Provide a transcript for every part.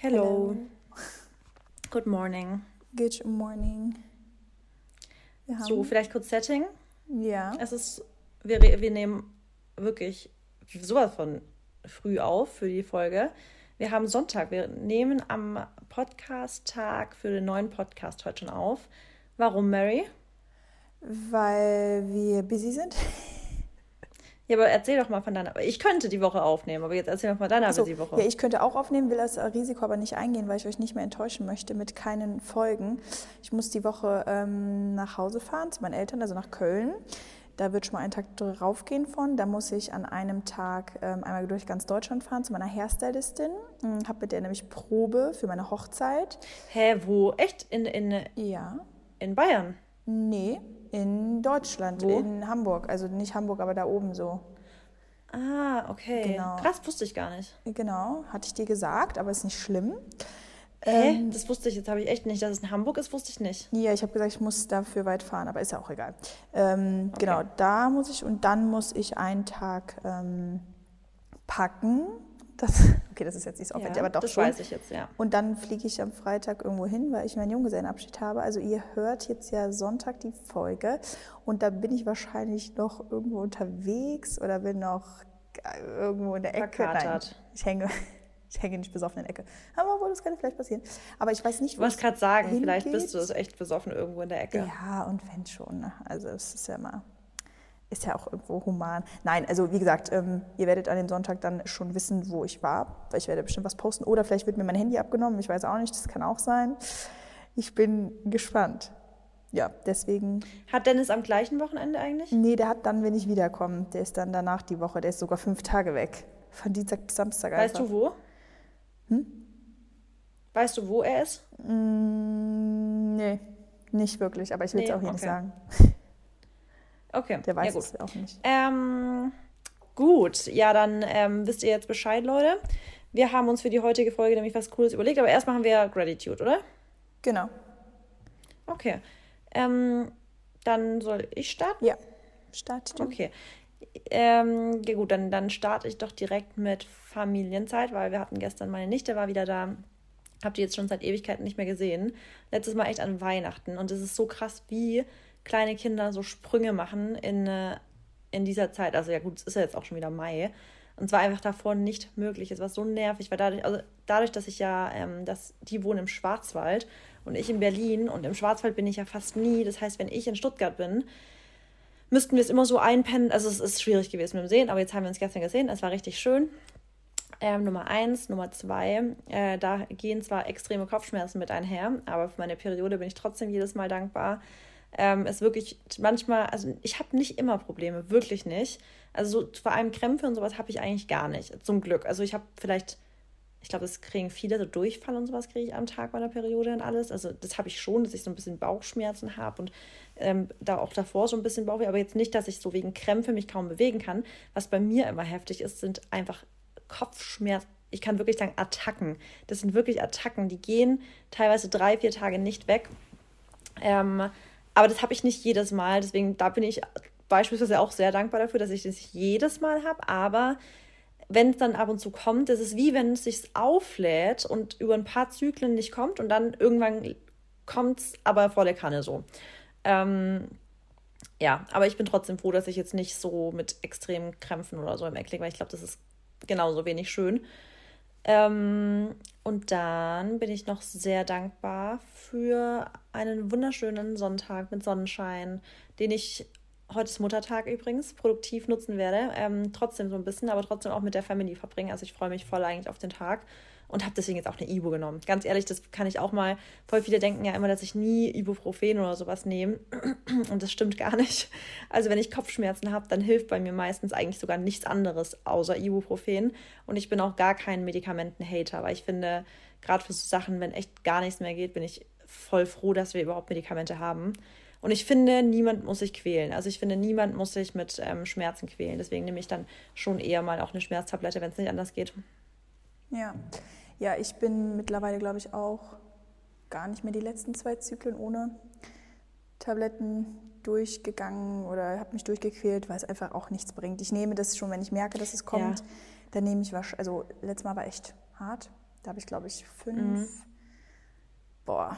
Hello. Good morning. Good morning. So, vielleicht kurz Setting. Ja. Es ist, wir nehmen wirklich sowas von früh auf für die Folge. Wir haben Sonntag. Wir nehmen am Podcast-Tag für den neuen Podcast heute schon auf. Warum, Mary? Weil wir busy sind. Ja, aber erzähl doch mal von deiner... Ich könnte die Woche aufnehmen, aber jetzt erzähl doch mal deiner Busy-Woche. Ja, ich könnte auch aufnehmen, will das Risiko aber nicht eingehen, weil ich euch nicht mehr enttäuschen möchte mit keinen Folgen. Ich muss die Woche nach Hause fahren, zu meinen Eltern, also nach Köln. Da wird schon mal einen Tag drauf gehen von. Da muss ich an einem Tag einmal durch ganz Deutschland fahren zu meiner Hairstylistin. Habe mit der nämlich Probe für meine Hochzeit. Hä, wo? Echt? Ja. In Bayern? Nee, in Deutschland, wo? In Hamburg. Also nicht Hamburg, aber da oben so. Ah, okay. Genau. Krass, wusste ich gar nicht. Genau, hatte ich dir gesagt, aber ist nicht schlimm. Hä? Das wusste ich, jetzt habe ich echt nicht. Dass es in Hamburg ist, wusste ich nicht. Ja, ich habe gesagt, ich muss dafür weit fahren, aber ist ja auch egal. Okay. Genau, da muss ich und dann muss ich einen Tag packen. Das ist jetzt nicht so aufwendig, ja, aber doch das schon. Das weiß ich jetzt, ja. Und dann fliege ich am Freitag irgendwo hin, weil ich meinen Junggesellenabschied habe. Also ihr hört jetzt ja Sonntag die Folge und da bin ich wahrscheinlich noch irgendwo unterwegs oder bin noch irgendwo in der Ecke. Nein, ich hänge nicht besoffen in der Ecke. Aber das kann vielleicht passieren. Aber ich weiß nicht, wo du wolltest gerade sagen, hingeht. Vielleicht bist du echt besoffen irgendwo in der Ecke. Ja, und wenn schon. Also es ist ja mal... Ist ja auch irgendwo human. Nein, also wie gesagt, ihr werdet an dem Sonntag dann schon wissen, wo ich war. Weil ich werde bestimmt was posten. Oder vielleicht wird mir mein Handy abgenommen. Ich weiß auch nicht, das kann auch sein. Ich bin gespannt. Ja, deswegen... Hat Dennis am gleichen Wochenende eigentlich? Nee, der hat dann, wenn ich wiederkomme. Der ist dann danach die Woche. Der ist sogar 5 Tage weg. Von Dienstag bis Samstag einfach. Weißt du wo? Weißt du, wo er ist? Nee, nicht wirklich. Aber ich will es auch hier nicht sagen. Okay, der weiß es auch nicht. Gut, ja, dann wisst ihr jetzt Bescheid, Leute. Wir haben uns für die heutige Folge nämlich was Cooles überlegt, aber erst machen wir Gratitude, oder? Genau. Okay, dann soll ich starten? Ja, starte du. Okay, ja, gut, dann starte ich doch direkt mit Familienzeit, weil wir hatten gestern, meine Nichte war wieder da. Hab die jetzt schon seit Ewigkeiten nicht mehr gesehen. Letztes Mal echt an Weihnachten und es ist so krass, wie... kleine Kinder so Sprünge machen in dieser Zeit. Also ja gut, es ist ja jetzt auch schon wieder Mai. Und es war einfach davor nicht möglich. Es war so nervig, weil dadurch, dass ich ja, die wohnen im Schwarzwald und ich in Berlin und im Schwarzwald bin ich ja fast nie. Das heißt, wenn ich in Stuttgart bin, müssten wir es immer so einpendeln. Also es ist schwierig gewesen mit dem Sehen, aber jetzt haben wir uns gestern gesehen. Es war richtig schön. Nummer 1, Nummer 2, da gehen zwar extreme Kopfschmerzen mit einher, aber für meine Periode bin ich trotzdem jedes Mal dankbar. Ist wirklich manchmal, also ich habe nicht immer Probleme, wirklich nicht. Also so, vor allem Krämpfe und sowas habe ich eigentlich gar nicht, zum Glück. Also ich habe vielleicht, ich glaube, das kriegen viele, so Durchfall und sowas kriege ich am Tag meiner Periode und alles. Also das habe ich schon, dass ich so ein bisschen Bauchschmerzen habe und da auch davor so ein bisschen Bauchweh. Aber jetzt nicht, dass ich so wegen Krämpfe mich kaum bewegen kann. Was bei mir immer heftig ist, sind einfach Kopfschmerzen. Ich kann wirklich sagen, Attacken. Das sind wirklich Attacken, die gehen teilweise 3-4 Tage nicht weg. Aber das habe ich nicht jedes Mal, deswegen da bin ich beispielsweise auch sehr dankbar dafür, dass ich das jedes Mal habe, aber wenn es dann ab und zu kommt, das ist wie wenn es sich auflädt und über ein paar Zyklen nicht kommt und dann irgendwann kommt es aber volle Kanne so. Ja, aber ich bin trotzdem froh, dass ich jetzt nicht so mit extremen Krämpfen oder so im Eck liege, weil ich glaube, das ist genauso wenig schön. Und dann bin ich noch sehr dankbar für einen wunderschönen Sonntag mit Sonnenschein, den ich, heute ist Muttertag übrigens, produktiv nutzen werde. Trotzdem so ein bisschen, aber trotzdem auch mit der Family verbringen. Also ich freue mich voll eigentlich auf den Tag und habe deswegen jetzt auch eine Ibu genommen. Ganz ehrlich, das kann ich auch mal, voll viele denken ja immer, dass ich nie Ibuprofen oder sowas nehme und das stimmt gar nicht. Also wenn ich Kopfschmerzen habe, dann hilft bei mir meistens eigentlich sogar nichts anderes außer Ibuprofen und ich bin auch gar kein Medikamenten-Hater, weil ich finde, gerade für so Sachen, wenn echt gar nichts mehr geht, bin ich voll froh, dass wir überhaupt Medikamente haben. Und ich finde, niemand muss sich quälen. Also ich finde, niemand muss sich mit Schmerzen quälen. Deswegen nehme ich dann schon eher mal auch eine Schmerztablette, wenn es nicht anders geht. Ja, ich bin mittlerweile, glaube ich, auch gar nicht mehr die letzten 2 Zyklen ohne Tabletten durchgegangen oder habe mich durchgequält, weil es einfach auch nichts bringt. Ich nehme das schon, wenn ich merke, dass es kommt, dann nehme ich was. Also letztes Mal war echt hart. Da habe ich, glaube ich, fünfmal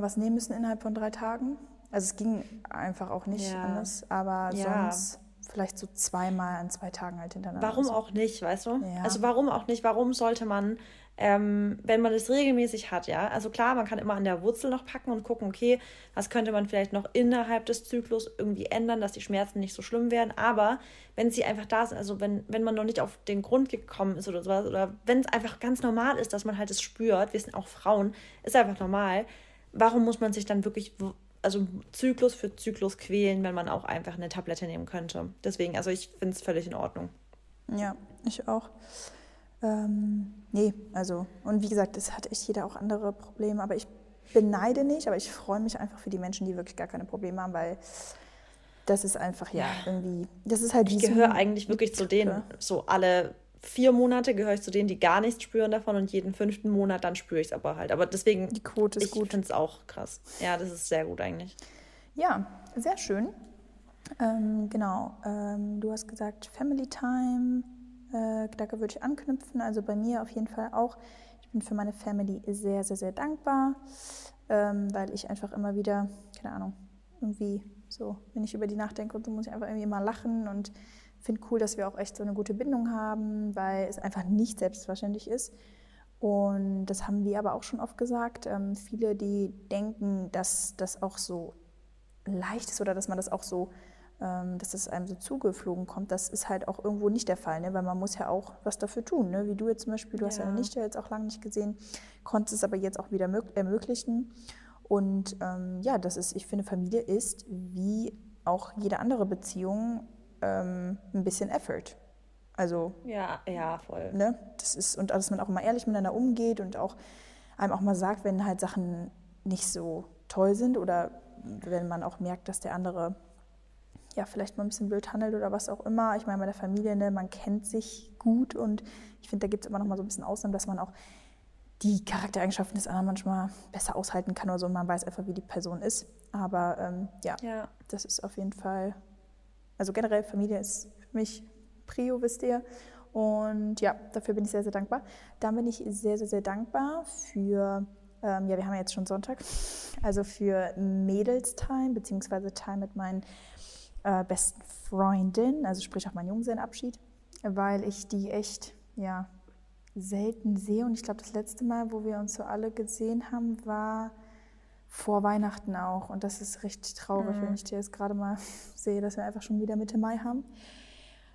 was nehmen müssen innerhalb von 3 Tagen. Also es ging einfach auch nicht anders, aber sonst vielleicht so 2-mal an 2 Tagen halt hintereinander. Warum auch nicht, weißt du? Ja. Also warum auch nicht, warum sollte man, wenn man das regelmäßig hat, ja, also klar, man kann immer an der Wurzel noch packen und gucken, okay, was könnte man vielleicht noch innerhalb des Zyklus irgendwie ändern, dass die Schmerzen nicht so schlimm werden, aber wenn sie einfach da sind, also wenn man noch nicht auf den Grund gekommen ist oder sowas, oder wenn es einfach ganz normal ist, dass man halt es spürt, wir sind auch Frauen, ist einfach normal, warum muss man sich dann wirklich... Also Zyklus für Zyklus quälen, wenn man auch einfach eine Tablette nehmen könnte. Deswegen, also ich finde es völlig in Ordnung. Ja, ich auch. Nee, also und wie gesagt, es hat echt jeder auch andere Probleme, aber ich beneide nicht, aber ich freue mich einfach für die Menschen, die wirklich gar keine Probleme haben, weil das ist einfach, irgendwie, das ist halt... Ich gehöre eigentlich wirklich zu denen, so alle 4 Monate gehöre ich zu denen, die gar nichts spüren davon und jeden 5. Monat, dann spüre ich es aber halt. Aber deswegen, die Quote ist gut. Ich finde es auch krass. Ja, das ist sehr gut eigentlich. Ja, sehr schön. Genau, du hast gesagt Family Time, da würde ich anknüpfen. Also bei mir auf jeden Fall auch. Ich bin für meine Family sehr, sehr, sehr dankbar, weil ich einfach immer wieder, keine Ahnung, irgendwie so, wenn ich über die nachdenke und so, muss ich einfach irgendwie immer lachen und finde cool, dass wir auch echt so eine gute Bindung haben, weil es einfach nicht selbstverständlich ist. Und das haben wir aber auch schon oft gesagt. Viele, die denken, dass das auch so leicht ist oder dass man das auch so, dass es einem so zugeflogen kommt, das ist halt auch irgendwo nicht der Fall, ne? Weil man muss ja auch was dafür tun, ne? Wie du jetzt zum Beispiel, du hast ja Nichte jetzt auch lange nicht gesehen, konntest es aber jetzt auch wieder ermöglichen. Und das ist, ich finde, Familie ist wie auch jede andere Beziehung ein bisschen Effort. Also, ja, voll. Ne? Das ist, und dass man auch mal ehrlich miteinander umgeht und auch einem auch mal sagt, wenn halt Sachen nicht so toll sind oder wenn man auch merkt, dass der andere ja vielleicht mal ein bisschen blöd handelt oder was auch immer. Ich meine, bei der Familie, ne, man kennt sich gut und ich finde, da gibt es immer noch mal so ein bisschen Ausnahmen, dass man auch die Charaktereigenschaften des anderen manchmal besser aushalten kann oder so. Und man weiß einfach, wie die Person ist. Aber das ist auf jeden Fall... Also generell, Familie ist für mich Prio, wisst ihr. Und ja, dafür bin ich sehr, sehr dankbar. Dann bin ich sehr, sehr, sehr dankbar für, wir haben ja jetzt schon Sonntag, also für Mädels-Time, beziehungsweise Time mit meinen besten Freundinnen, also sprich auch meinen Junggesellenabschied, weil ich die echt, selten sehe. Und ich glaube, das letzte Mal, wo wir uns so alle gesehen haben, war... vor Weihnachten auch. Und das ist richtig traurig, wenn ich dir jetzt gerade mal sehe, dass wir einfach schon wieder Mitte Mai haben.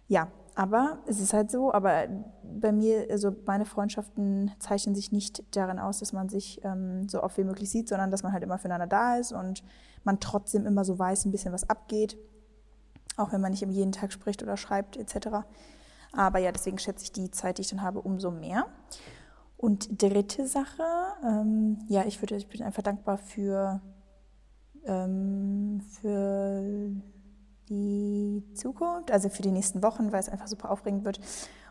Ja, aber es ist halt so. Aber bei mir, also meine Freundschaften zeichnen sich nicht darin aus, dass man sich so oft wie möglich sieht, sondern dass man halt immer füreinander da ist und man trotzdem immer so weiß, ein bisschen was abgeht. Auch wenn man nicht jeden Tag spricht oder schreibt etc. Aber ja, deswegen schätze ich die Zeit, die ich dann habe, umso mehr. Und dritte Sache, ich bin einfach dankbar für die Zukunft, also für die nächsten Wochen, weil es einfach super aufregend wird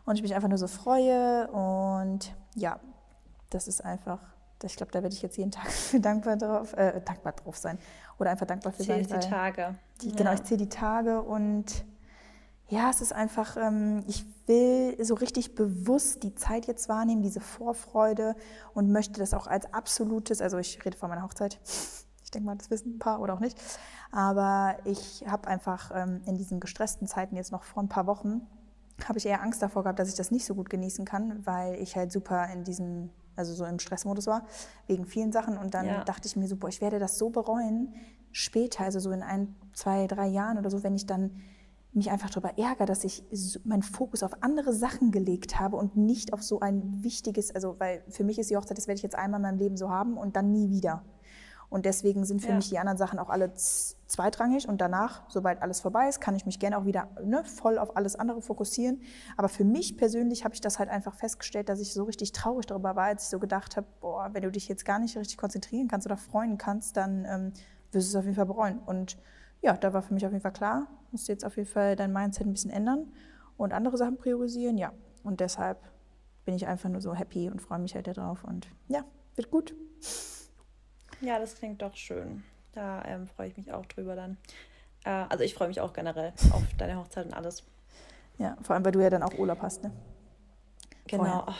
und ich mich einfach nur so freue. Und ja, das ist einfach, ich glaube, da werde ich jetzt jeden Tag dankbar drauf sein oder einfach dankbar für sein. Zähle die Tage. Genau, ich zähle die Tage und... Ja, es ist einfach, ich will so richtig bewusst die Zeit jetzt wahrnehmen, diese Vorfreude und möchte das auch als absolutes, also ich rede von meiner Hochzeit, ich denke mal, das wissen ein paar oder auch nicht, aber ich habe einfach in diesen gestressten Zeiten jetzt noch vor ein paar Wochen, habe ich eher Angst davor gehabt, dass ich das nicht so gut genießen kann, weil ich halt super in diesem, also so im Stressmodus war, wegen vielen Sachen und dann dachte ich mir so, boah, ich werde das so bereuen, später, also so in 1, 2, 3 Jahren oder so, wenn ich dann mich einfach darüber ärgere, dass ich meinen Fokus auf andere Sachen gelegt habe und nicht auf so ein wichtiges, also weil für mich ist die Hochzeit, das werde ich jetzt einmal in meinem Leben so haben und dann nie wieder. Und deswegen sind für mich die anderen Sachen auch alle zweitrangig und danach, sobald alles vorbei ist, kann ich mich gerne auch wieder voll auf alles andere fokussieren. Aber für mich persönlich habe ich das halt einfach festgestellt, dass ich so richtig traurig darüber war, als ich so gedacht habe, boah, wenn du dich jetzt gar nicht richtig konzentrieren kannst oder freuen kannst, dann wirst du es auf jeden Fall bereuen. Und ja, da war für mich auf jeden Fall klar, musst du jetzt auf jeden Fall dein Mindset ein bisschen ändern und andere Sachen priorisieren, Und deshalb bin ich einfach nur so happy und freue mich halt darauf und ja, wird gut. Ja, das klingt doch schön. Da freue ich mich auch drüber dann. Also ich freue mich auch generell auf deine Hochzeit und alles. Ja, vor allem, weil du ja dann auch Urlaub hast, ne? Genau. Oh,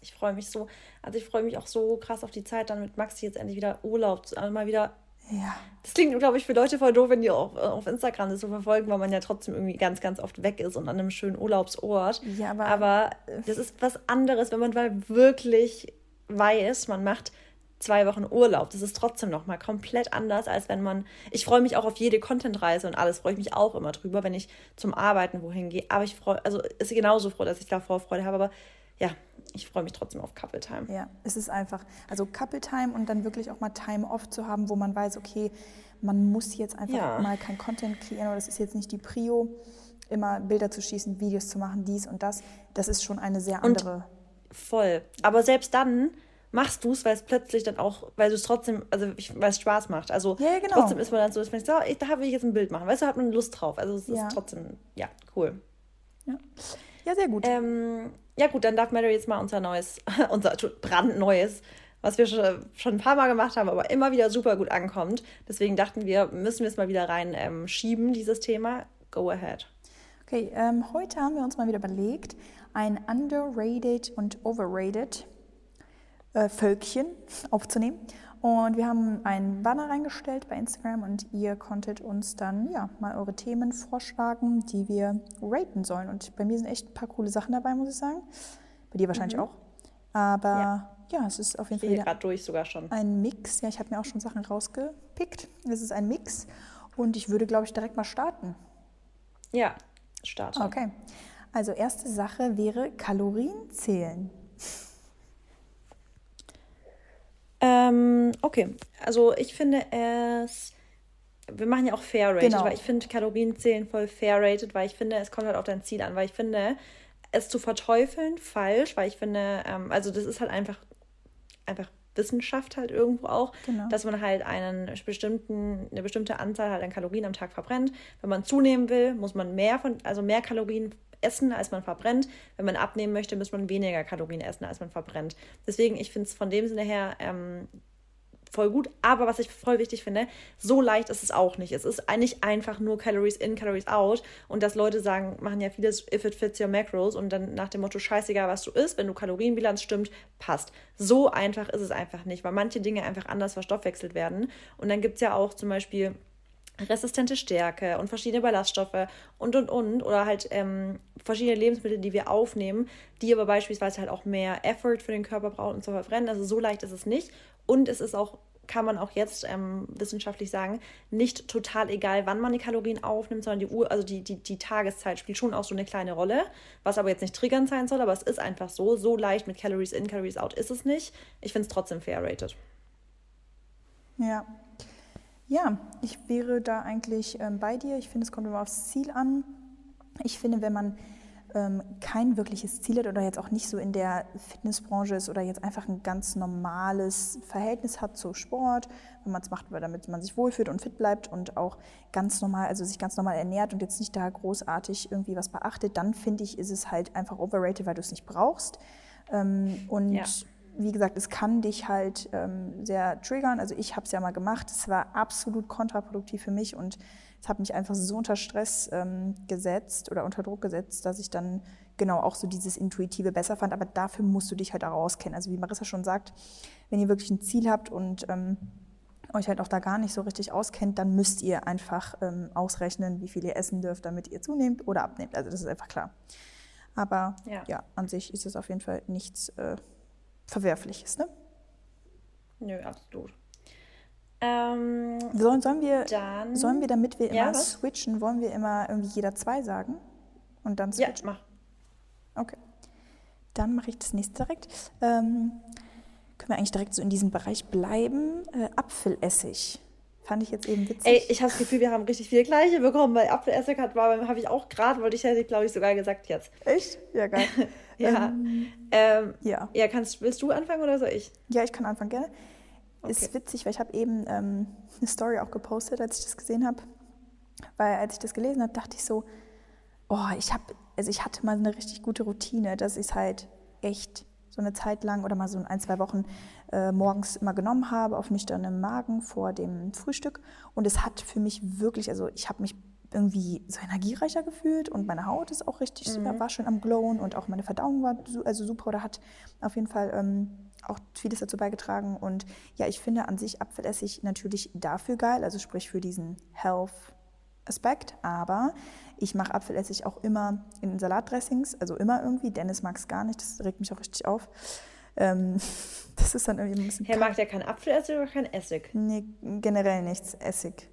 ich freue mich so. Also ich freue mich auch so krass auf die Zeit, dann mit Maxi jetzt endlich wieder Urlaub, mal wieder. Ja. Das klingt, glaube ich, für Leute voll doof, wenn die auf Instagram das so verfolgen, weil man ja trotzdem irgendwie ganz, ganz oft weg ist und an einem schönen Urlaubsort. Ja, aber das ist was anderes, wenn man mal wirklich weiß, man macht 2 Wochen Urlaub. Das ist trotzdem nochmal komplett anders, als wenn man... Ich freue mich auch auf jede Contentreise und alles, freue ich mich auch immer drüber, wenn ich zum Arbeiten wohin gehe. Aber ich freue... Also ist genauso froh, dass ich da Vorfreude habe, aber ja, ich freue mich trotzdem auf Couple Time. Ja, es ist einfach, also Couple Time und dann wirklich auch mal Time Off zu haben, wo man weiß, okay, man muss jetzt einfach mal kein Content kreieren oder das ist jetzt nicht die Prio, immer Bilder zu schießen, Videos zu machen, dies und das. Das ist schon eine sehr andere... Und voll. Aber selbst dann machst du es, weil es plötzlich dann auch, weil du es trotzdem, weil es Spaß macht. Also ja, genau. Trotzdem ist man dann so, dass man sagt, da will ich jetzt ein Bild machen. Weißt du, hat man Lust drauf. Also es ist trotzdem, ja, cool. Ja, ja, sehr gut. Ja gut, dann darf Mary jetzt mal unser brandneues, was wir schon ein paar Mal gemacht haben, aber immer wieder super gut ankommt. Deswegen dachten wir, müssen wir es mal wieder rein schieben, dieses Thema. Go ahead. Okay, heute haben wir uns mal wieder überlegt, ein underrated und overrated Völkchen aufzunehmen. Und wir haben einen Banner reingestellt bei Instagram und ihr konntet uns dann mal eure Themen vorschlagen, die wir raten sollen. Und bei mir sind echt ein paar coole Sachen dabei, muss ich sagen. Bei dir wahrscheinlich auch. Aber ja, es ist auf jeden Fall gerade durch sogar schon. Ein Mix. Ja, ich habe mir auch schon Sachen rausgepickt. Es ist ein Mix und ich würde, glaube ich, direkt mal starten. Ja, starten. Okay. Also erste Sache wäre Kalorien zählen. Okay, also ich finde es, wir machen ja auch fair-rated, weil ich finde Kalorien zählen voll fair-rated, weil ich finde, es kommt halt auf dein Ziel an, weil ich finde, es zu verteufeln falsch, weil ich finde, also das ist halt einfach Wissenschaft halt irgendwo auch, dass man halt eine bestimmte Anzahl halt an Kalorien am Tag verbrennt. Wenn man zunehmen will, muss man mehr Kalorien essen, als man verbrennt. Wenn man abnehmen möchte, muss man weniger Kalorien essen, als man verbrennt. Deswegen, ich finde es von dem Sinne her voll gut. Aber was ich voll wichtig finde, so leicht ist es auch nicht. Es ist eigentlich einfach nur Calories in, Calories out. Und dass Leute sagen, machen ja vieles, if it fits your macros. Und dann nach dem Motto, scheißegal, was du isst, wenn du Kalorienbilanz stimmt, passt. So einfach ist es einfach nicht, weil manche Dinge einfach anders verstoffwechselt werden. Und dann gibt es ja auch zum Beispiel resistente Stärke und verschiedene Ballaststoffe und. Oder halt verschiedene Lebensmittel, die wir aufnehmen, die aber beispielsweise halt auch mehr Effort für den Körper brauchen, um zu verbrennen. Also so leicht ist es nicht. Und es ist auch, kann man auch jetzt wissenschaftlich sagen, nicht total egal, wann man die Kalorien aufnimmt, sondern die Tageszeit spielt schon auch so eine kleine Rolle, was aber jetzt nicht triggernd sein soll, aber es ist einfach so leicht mit Calories in, Calories out ist es nicht. Ich finde es trotzdem fair rated. Ja. Ja, ich wäre da eigentlich bei dir. Ich finde, es kommt immer aufs Ziel an. Ich finde, wenn man kein wirkliches Ziel hat oder jetzt auch nicht so in der Fitnessbranche ist oder jetzt einfach ein ganz normales Verhältnis hat zu Sport, wenn man es macht, damit man sich wohlfühlt und fit bleibt und auch ganz normal, also sich ganz normal ernährt und jetzt nicht da großartig irgendwie was beachtet, dann finde ich, ist es halt einfach overrated, weil du es nicht brauchst. Wie gesagt, es kann dich halt sehr triggern. Also ich habe es ja mal gemacht. Es war absolut kontraproduktiv für mich und es hat mich einfach so unter Stress gesetzt oder unter Druck gesetzt, dass ich dann auch so dieses Intuitive besser fand. Aber dafür musst du dich halt auch auskennen. Also wie Marisa schon sagt, wenn ihr wirklich ein Ziel habt und euch halt auch da gar nicht so richtig auskennt, dann müsst ihr einfach ausrechnen, wie viel ihr essen dürft, damit ihr zunehmt oder abnehmt. Also das ist einfach klar. Aber ja an sich ist es auf jeden Fall nichts... verwerflich ist, ne? Nö, absolut. Sollen wir, damit wir immer switchen, wollen wir immer irgendwie jeder 2 sagen und dann switchen? Ja, mach. Okay. Dann mache ich das nächste direkt. Können wir eigentlich direkt so in diesem Bereich bleiben? Apfelessig. Fand ich jetzt eben witzig. Ey, ich habe das Gefühl, wir haben richtig viele gleiche bekommen, weil Apfelessig habe ich auch gerade, wollte ich ja, glaube ich, sogar gesagt jetzt. Echt? Ja, geil. Ja. Ja, willst du anfangen oder soll ich? Ja, ich kann anfangen, gerne. Okay. Ist witzig, weil ich habe eben eine Story auch gepostet, als ich das gesehen habe. Weil als ich das gelesen habe, dachte ich so, ich hatte mal eine richtig gute Routine, dass ich es halt echt so eine Zeit lang oder mal so 1-2 Wochen morgens immer genommen habe, auf nüchternem Magen vor dem Frühstück. Und es hat für mich wirklich, also ich habe mich irgendwie so energiereicher gefühlt und meine Haut ist auch richtig, war schön am Glowen und auch meine Verdauung war also super oder hat auf jeden Fall auch vieles dazu beigetragen. Und ja, ich finde an sich Apfelessig natürlich dafür geil, also sprich für diesen Health-Aspekt, aber ich mache Apfelessig auch immer in Salatdressings, also immer irgendwie. Dennis mag es gar nicht, das regt mich auch richtig auf. Das ist dann irgendwie ein bisschen... Er mag ja keinen Apfelessig oder keinen Essig? Nee, generell nichts, Essig.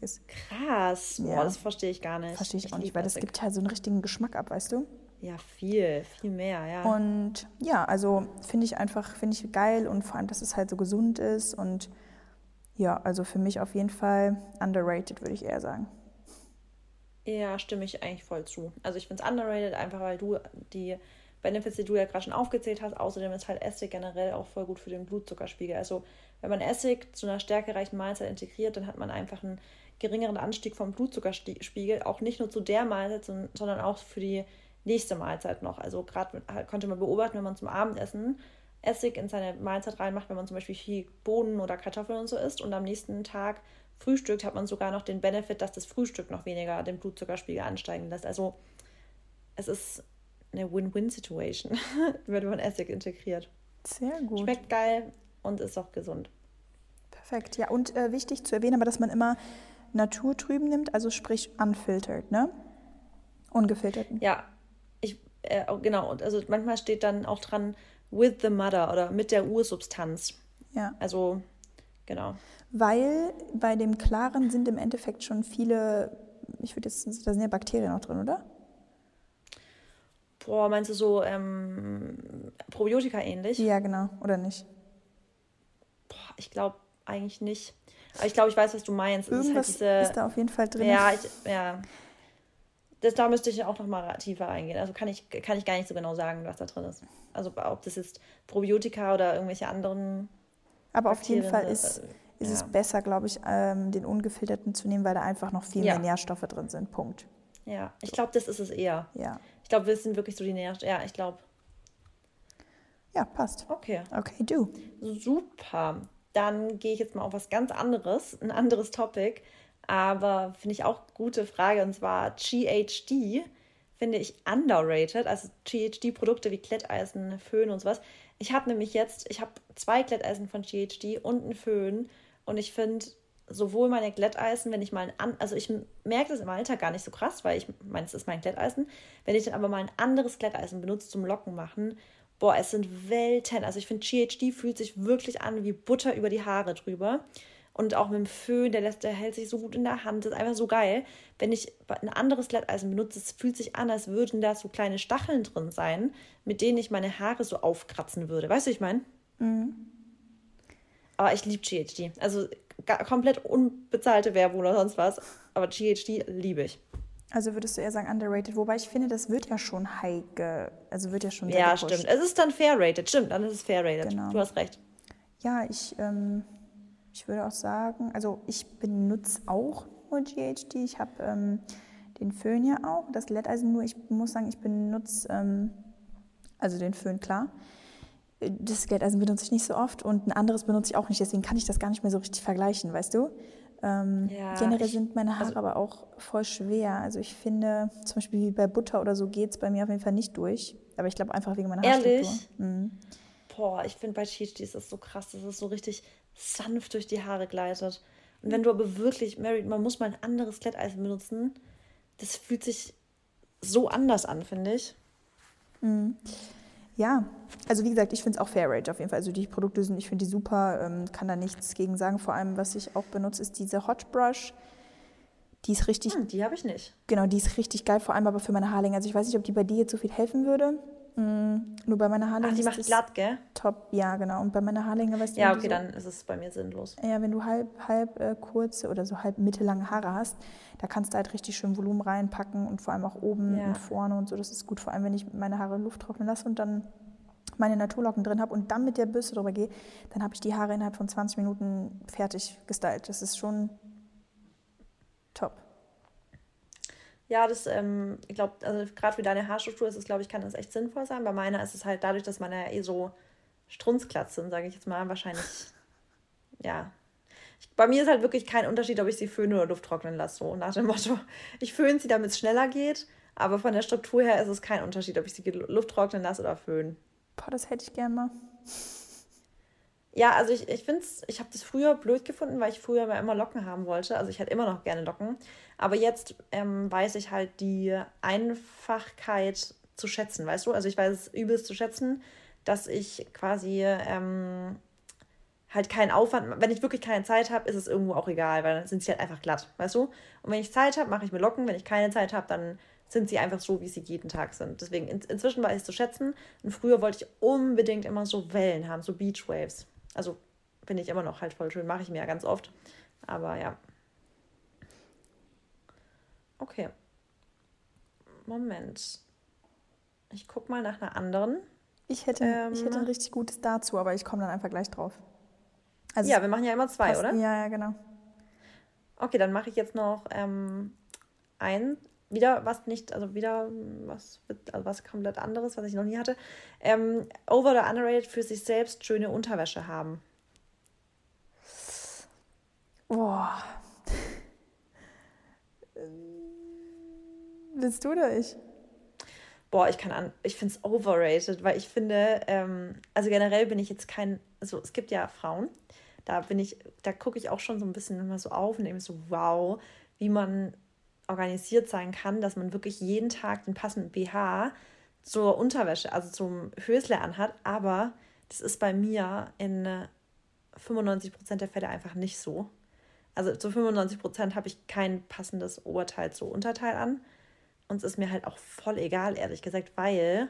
Ist. Krass, boah, ja. Das verstehe ich gar nicht. Verstehe ich auch nicht, weil das gibt halt so einen richtigen Geschmack ab, weißt du? Ja, viel, viel mehr, ja. Und ja, also finde ich geil und vor allem, dass es halt so gesund ist und ja, also für mich auf jeden Fall underrated, würde ich eher sagen. Ja, stimme ich eigentlich voll zu. Also ich finde es underrated, einfach weil du die Benefits, die du ja gerade schon aufgezählt hast, außerdem ist halt Essig generell auch voll gut für den Blutzuckerspiegel, also wenn man Essig zu einer stärkereichen Mahlzeit integriert, dann hat man einfach einen geringeren Anstieg vom Blutzuckerspiegel, auch nicht nur zu der Mahlzeit, sondern auch für die nächste Mahlzeit noch. Also gerade konnte man beobachten, wenn man zum Abendessen Essig in seine Mahlzeit reinmacht, wenn man zum Beispiel viel Bohnen oder Kartoffeln und so isst und am nächsten Tag frühstückt, hat man sogar noch den Benefit, dass das Frühstück noch weniger den Blutzuckerspiegel ansteigen lässt. Also es ist eine Win-Win-Situation, wenn man Essig integriert. Sehr gut. Schmeckt geil. Und ist auch gesund. Perfekt, ja. Und wichtig zu erwähnen, aber dass man immer naturtrüben nimmt, also sprich unfiltert, ne? Ungefilterten. Ja, genau. Und also manchmal steht dann auch dran, with the mother oder mit der Ursubstanz. Ja. Also, genau. Weil bei dem Klaren sind im Endeffekt schon viele, da sind ja Bakterien auch drin, oder? Boah, meinst du so Probiotika ähnlich? Ja, genau, oder nicht? Ich glaube eigentlich nicht. Aber ich glaube, ich weiß, was du meinst. Irgendwas ist da auf jeden Fall drin. Ja, da müsste ich auch noch mal tiefer eingehen. Also kann ich gar nicht so genau sagen, was da drin ist. Also ob das jetzt Probiotika oder irgendwelche anderen. Aber Bakterien, auf jeden Fall ist es besser, glaube ich, den ungefilterten zu nehmen, weil da einfach noch viel mehr Nährstoffe drin sind. Punkt. Ja, ich glaube, das ist es eher. Ja. Ich glaube, wir sind wirklich so die Nährstoffe. Ja, ich glaube. Ja, passt. Okay. Okay, du. Super. Dann gehe ich jetzt mal auf was ganz anderes, ein anderes Topic, aber finde ich auch gute Frage, und zwar GHD finde ich underrated, also GHD-Produkte wie Glätteisen, Föhn und sowas. Ich habe 2 Glätteisen von GHD und einen Föhn und ich finde sowohl meine Glätteisen, wenn ich mal also ich merke das im Alltag gar nicht so krass, weil ich meine, es ist mein Glätteisen, wenn ich dann aber mal ein anderes Glätteisen benutze zum Locken machen, boah, es sind Welten. Also ich finde, GHD fühlt sich wirklich an wie Butter über die Haare drüber. Und auch mit dem Föhn, der hält sich so gut in der Hand. Das ist einfach so geil. Wenn ich ein anderes Glätteisen benutze, es fühlt sich an, als würden da so kleine Stacheln drin sein, mit denen ich meine Haare so aufkratzen würde. Weißt du, was ich meine? Mhm. Aber ich liebe GHD. Also komplett unbezahlte Werbung oder sonst was. Aber GHD liebe ich. Also würdest du eher sagen underrated, wobei ich finde, das wird ja schon sehr gepusht. Ja, stimmt. Es ist dann fair rated, stimmt, dann ist es fair rated. Genau. Du hast recht. Ja, ich würde auch sagen, also ich benutze auch nur GHD, ich habe den Föhn ja auch, das Glätteisen nur, ich muss sagen, ich benutze, also den Föhn, klar. Das Glätteisen benutze ich nicht so oft und ein anderes benutze ich auch nicht, deswegen kann ich das gar nicht mehr so richtig vergleichen, weißt du? Generell sind meine Haare aber auch voll schwer. Also ich finde, zum Beispiel wie bei Butter oder so geht es bei mir auf jeden Fall nicht durch. Aber ich glaube einfach wegen meiner Haarstruktur. Ehrlich? Mhm. Boah, ich finde bei Chichi ist das so krass, dass es so richtig sanft durch die Haare gleitet. Und wenn du aber wirklich, Mary, man muss mal ein anderes Glätteisen benutzen, das fühlt sich so anders an, finde ich. Mhm. Ja, also wie gesagt, ich finde es auch fair rate auf jeden Fall. Also die Produkte sind, ich finde die super, kann da nichts gegen sagen. Vor allem, was ich auch benutze, ist diese Hot Brush. Die ist richtig... die habe ich nicht. Genau, die ist richtig geil, vor allem aber für meine Haarlänge. Also ich weiß nicht, ob die bei dir jetzt so viel helfen würde. Nur bei meiner Haarlänge... Ach, die macht glatt, gell? Top, ja, genau. Und bei meiner Haarlänge, weißt du... Ja, okay, so, dann ist es bei mir sinnlos. Ja, wenn du halb kurze oder so halb mittellange Haare hast, da kannst du halt richtig schön Volumen reinpacken und vor allem auch oben und vorne und so. Das ist gut, vor allem, wenn ich meine Haare in Luft trocknen lasse und dann meine Naturlocken drin habe und dann mit der Bürste drüber gehe, dann habe ich die Haare innerhalb von 20 Minuten fertig gestylt. Das ist schon top. Ja, das, ich glaube, also gerade für deine Haarstruktur ist es, glaube ich, kann das echt sinnvoll sein. Bei meiner ist es halt dadurch, dass meine so strunzglatt sind, sage ich jetzt mal, wahrscheinlich, ja. Bei mir ist halt wirklich kein Unterschied, ob ich sie föhne oder lufttrocknen lasse. So nach dem Motto, ich föhne sie, damit es schneller geht. Aber von der Struktur her ist es kein Unterschied, ob ich sie lufttrocknen lasse oder föhne. Boah, das hätte ich gerne mal. Ja, also ich finde es, ich habe das früher blöd gefunden, weil ich früher immer Locken haben wollte. Also ich hatte immer noch gerne Locken. Aber jetzt weiß ich halt die Einfachkeit zu schätzen, weißt du? Also ich weiß es übelst zu schätzen, dass ich quasi halt keinen Aufwand, wenn ich wirklich keine Zeit habe, ist es irgendwo auch egal, weil dann sind sie halt einfach glatt, weißt du? Und wenn ich Zeit habe, mache ich mir Locken. Wenn ich keine Zeit habe, dann sind sie einfach so, wie sie jeden Tag sind. Deswegen, inzwischen weiß ich es zu schätzen. Und früher wollte ich unbedingt immer so Wellen haben, so Beachwaves. Also finde ich immer noch halt voll schön, mache ich mir ja ganz oft. Aber ja. Okay. Moment. Ich gucke mal nach einer anderen. Ich hätte ein richtig gutes dazu, aber ich komme dann einfach gleich drauf. Also ja, wir machen ja immer zwei, passt, oder? Ja, genau. Okay, dann mache ich jetzt noch was komplett anderes, was ich noch nie hatte. Over- oder underrated für sich selbst schöne Unterwäsche haben. Boah. Willst du oder ich? Boah, ich finde es overrated, weil ich finde, also generell bin ich jetzt kein, also es gibt ja Frauen, da gucke ich auch schon so ein bisschen immer so auf und eben so, wow, wie man organisiert sein kann, dass man wirklich jeden Tag den passenden BH zur Unterwäsche, also zum Hösle anhat, aber das ist bei mir in 95% der Fälle einfach nicht so. Also zu 95% habe ich kein passendes Oberteil zu Unterteil an. Und es ist mir halt auch voll egal, ehrlich gesagt, weil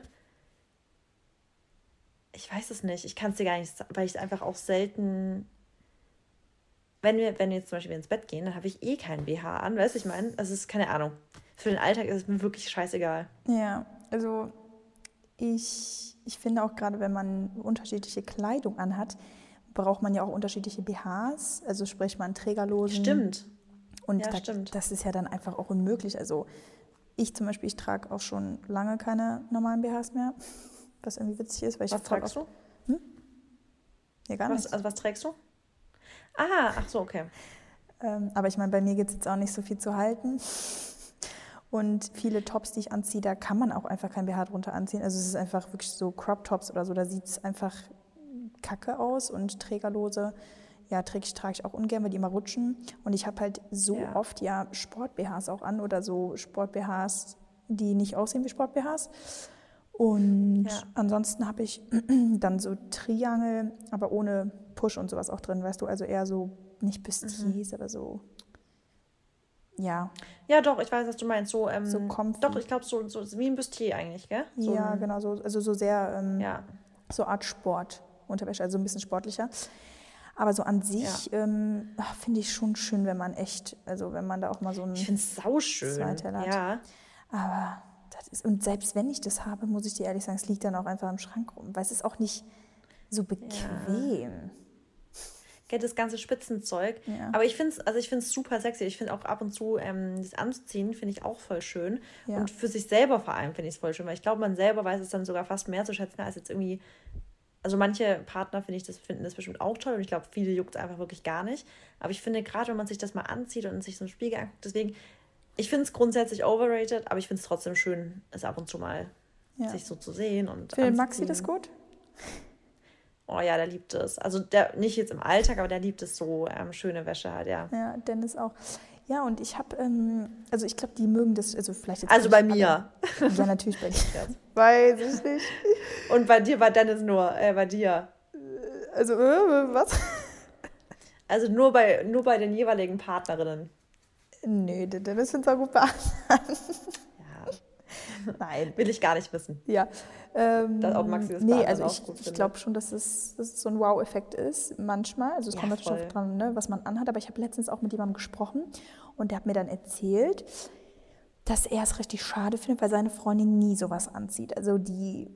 ich weiß es nicht, ich kann es dir gar nicht sagen, weil ich es einfach auch selten, wenn wir jetzt zum Beispiel ins Bett gehen, dann habe ich eh keinen BH an, weißt du, ich meine, also es ist keine Ahnung, für den Alltag ist es mir wirklich scheißegal. Ja, also ich finde auch gerade, wenn man unterschiedliche Kleidung anhat, braucht man ja auch unterschiedliche BHs, also sprich mal einen trägerlosen. Stimmt. Und ja, das ist ja dann einfach auch unmöglich, also ich zum Beispiel, ich trage auch schon lange keine normalen BHs mehr, was irgendwie witzig ist. Weil ich was tragst du? Ja, gar nichts. Also was trägst du? Ah, ach so, okay. Aber ich meine, bei mir gibt es jetzt auch nicht so viel zu halten. Und viele Tops, die ich anziehe, da kann man auch einfach kein BH drunter anziehen. Also es ist einfach wirklich so Crop-Tops oder so, da sieht es einfach kacke aus. Und trägerlose, ja, trage ich auch ungern, weil die immer rutschen. Und ich habe halt so oft ja Sport-BHs auch an oder so Sport-BHs, die nicht aussehen wie Sport-BHs. Und ansonsten habe ich dann so Triangle, aber ohne Push und sowas auch drin, weißt du? Also eher so, nicht Bustiers, aber so, ja. Ja, doch, ich weiß, was du meinst. So comfy. Doch, ich glaube, so wie ein Bustier eigentlich, gell? So ja, genau, so, also so sehr, so Art Sportunterwäsche, also ein bisschen sportlicher. Aber so an sich finde ich schon schön, wenn man echt, also wenn man da auch mal so einen Zweiteil hat. Ja. Aber das ist, und selbst wenn ich das habe, muss ich dir ehrlich sagen, es liegt dann auch einfach im Schrank rum, weil es ist auch nicht so bequem. Ja. Das ganze Spitzenzeug. Ja. Aber ich finde es super sexy. Ich finde auch ab und zu das Anziehen finde ich auch voll schön. Ja. Und für sich selber vor allem finde ich es voll schön, weil ich glaube, man selber weiß es dann sogar fast mehr zu schätzen, als jetzt irgendwie. Also manche Partner finden das bestimmt auch toll und ich glaube, viele juckt es einfach wirklich gar nicht. Aber ich finde, gerade wenn man sich das mal anzieht und sich so einen Spiegel anguckt, deswegen, ich finde es grundsätzlich overrated, aber ich finde es trotzdem schön, es ab und zu mal sich so zu sehen. Findet Maxi das gut? Oh ja, der liebt es. Also der, nicht jetzt im Alltag, aber der liebt es so, schöne Wäsche halt, ja. Ja, Dennis auch. Ja, und ich habe, also ich glaube, die mögen das, also vielleicht jetzt. Also bei mir. Alle, ja, natürlich bei dir. Weiß ich nicht. Und bei dir war Dennis nur, bei dir. Also, was? Also nur bei den jeweiligen Partnerinnen. Nee, Dennis findet es auch gut bei anderen. Ja. Nein. Will ich gar nicht wissen. Ja. Dass auch Maxi das nee, also auch ich glaube schon, dass es so ein Wow-Effekt ist, manchmal. Also es kommt natürlich schon dran, ne, was man anhat. Aber ich habe letztens auch mit jemandem gesprochen und der hat mir dann erzählt, dass er es richtig schade findet, weil seine Freundin nie sowas anzieht. Also nicht,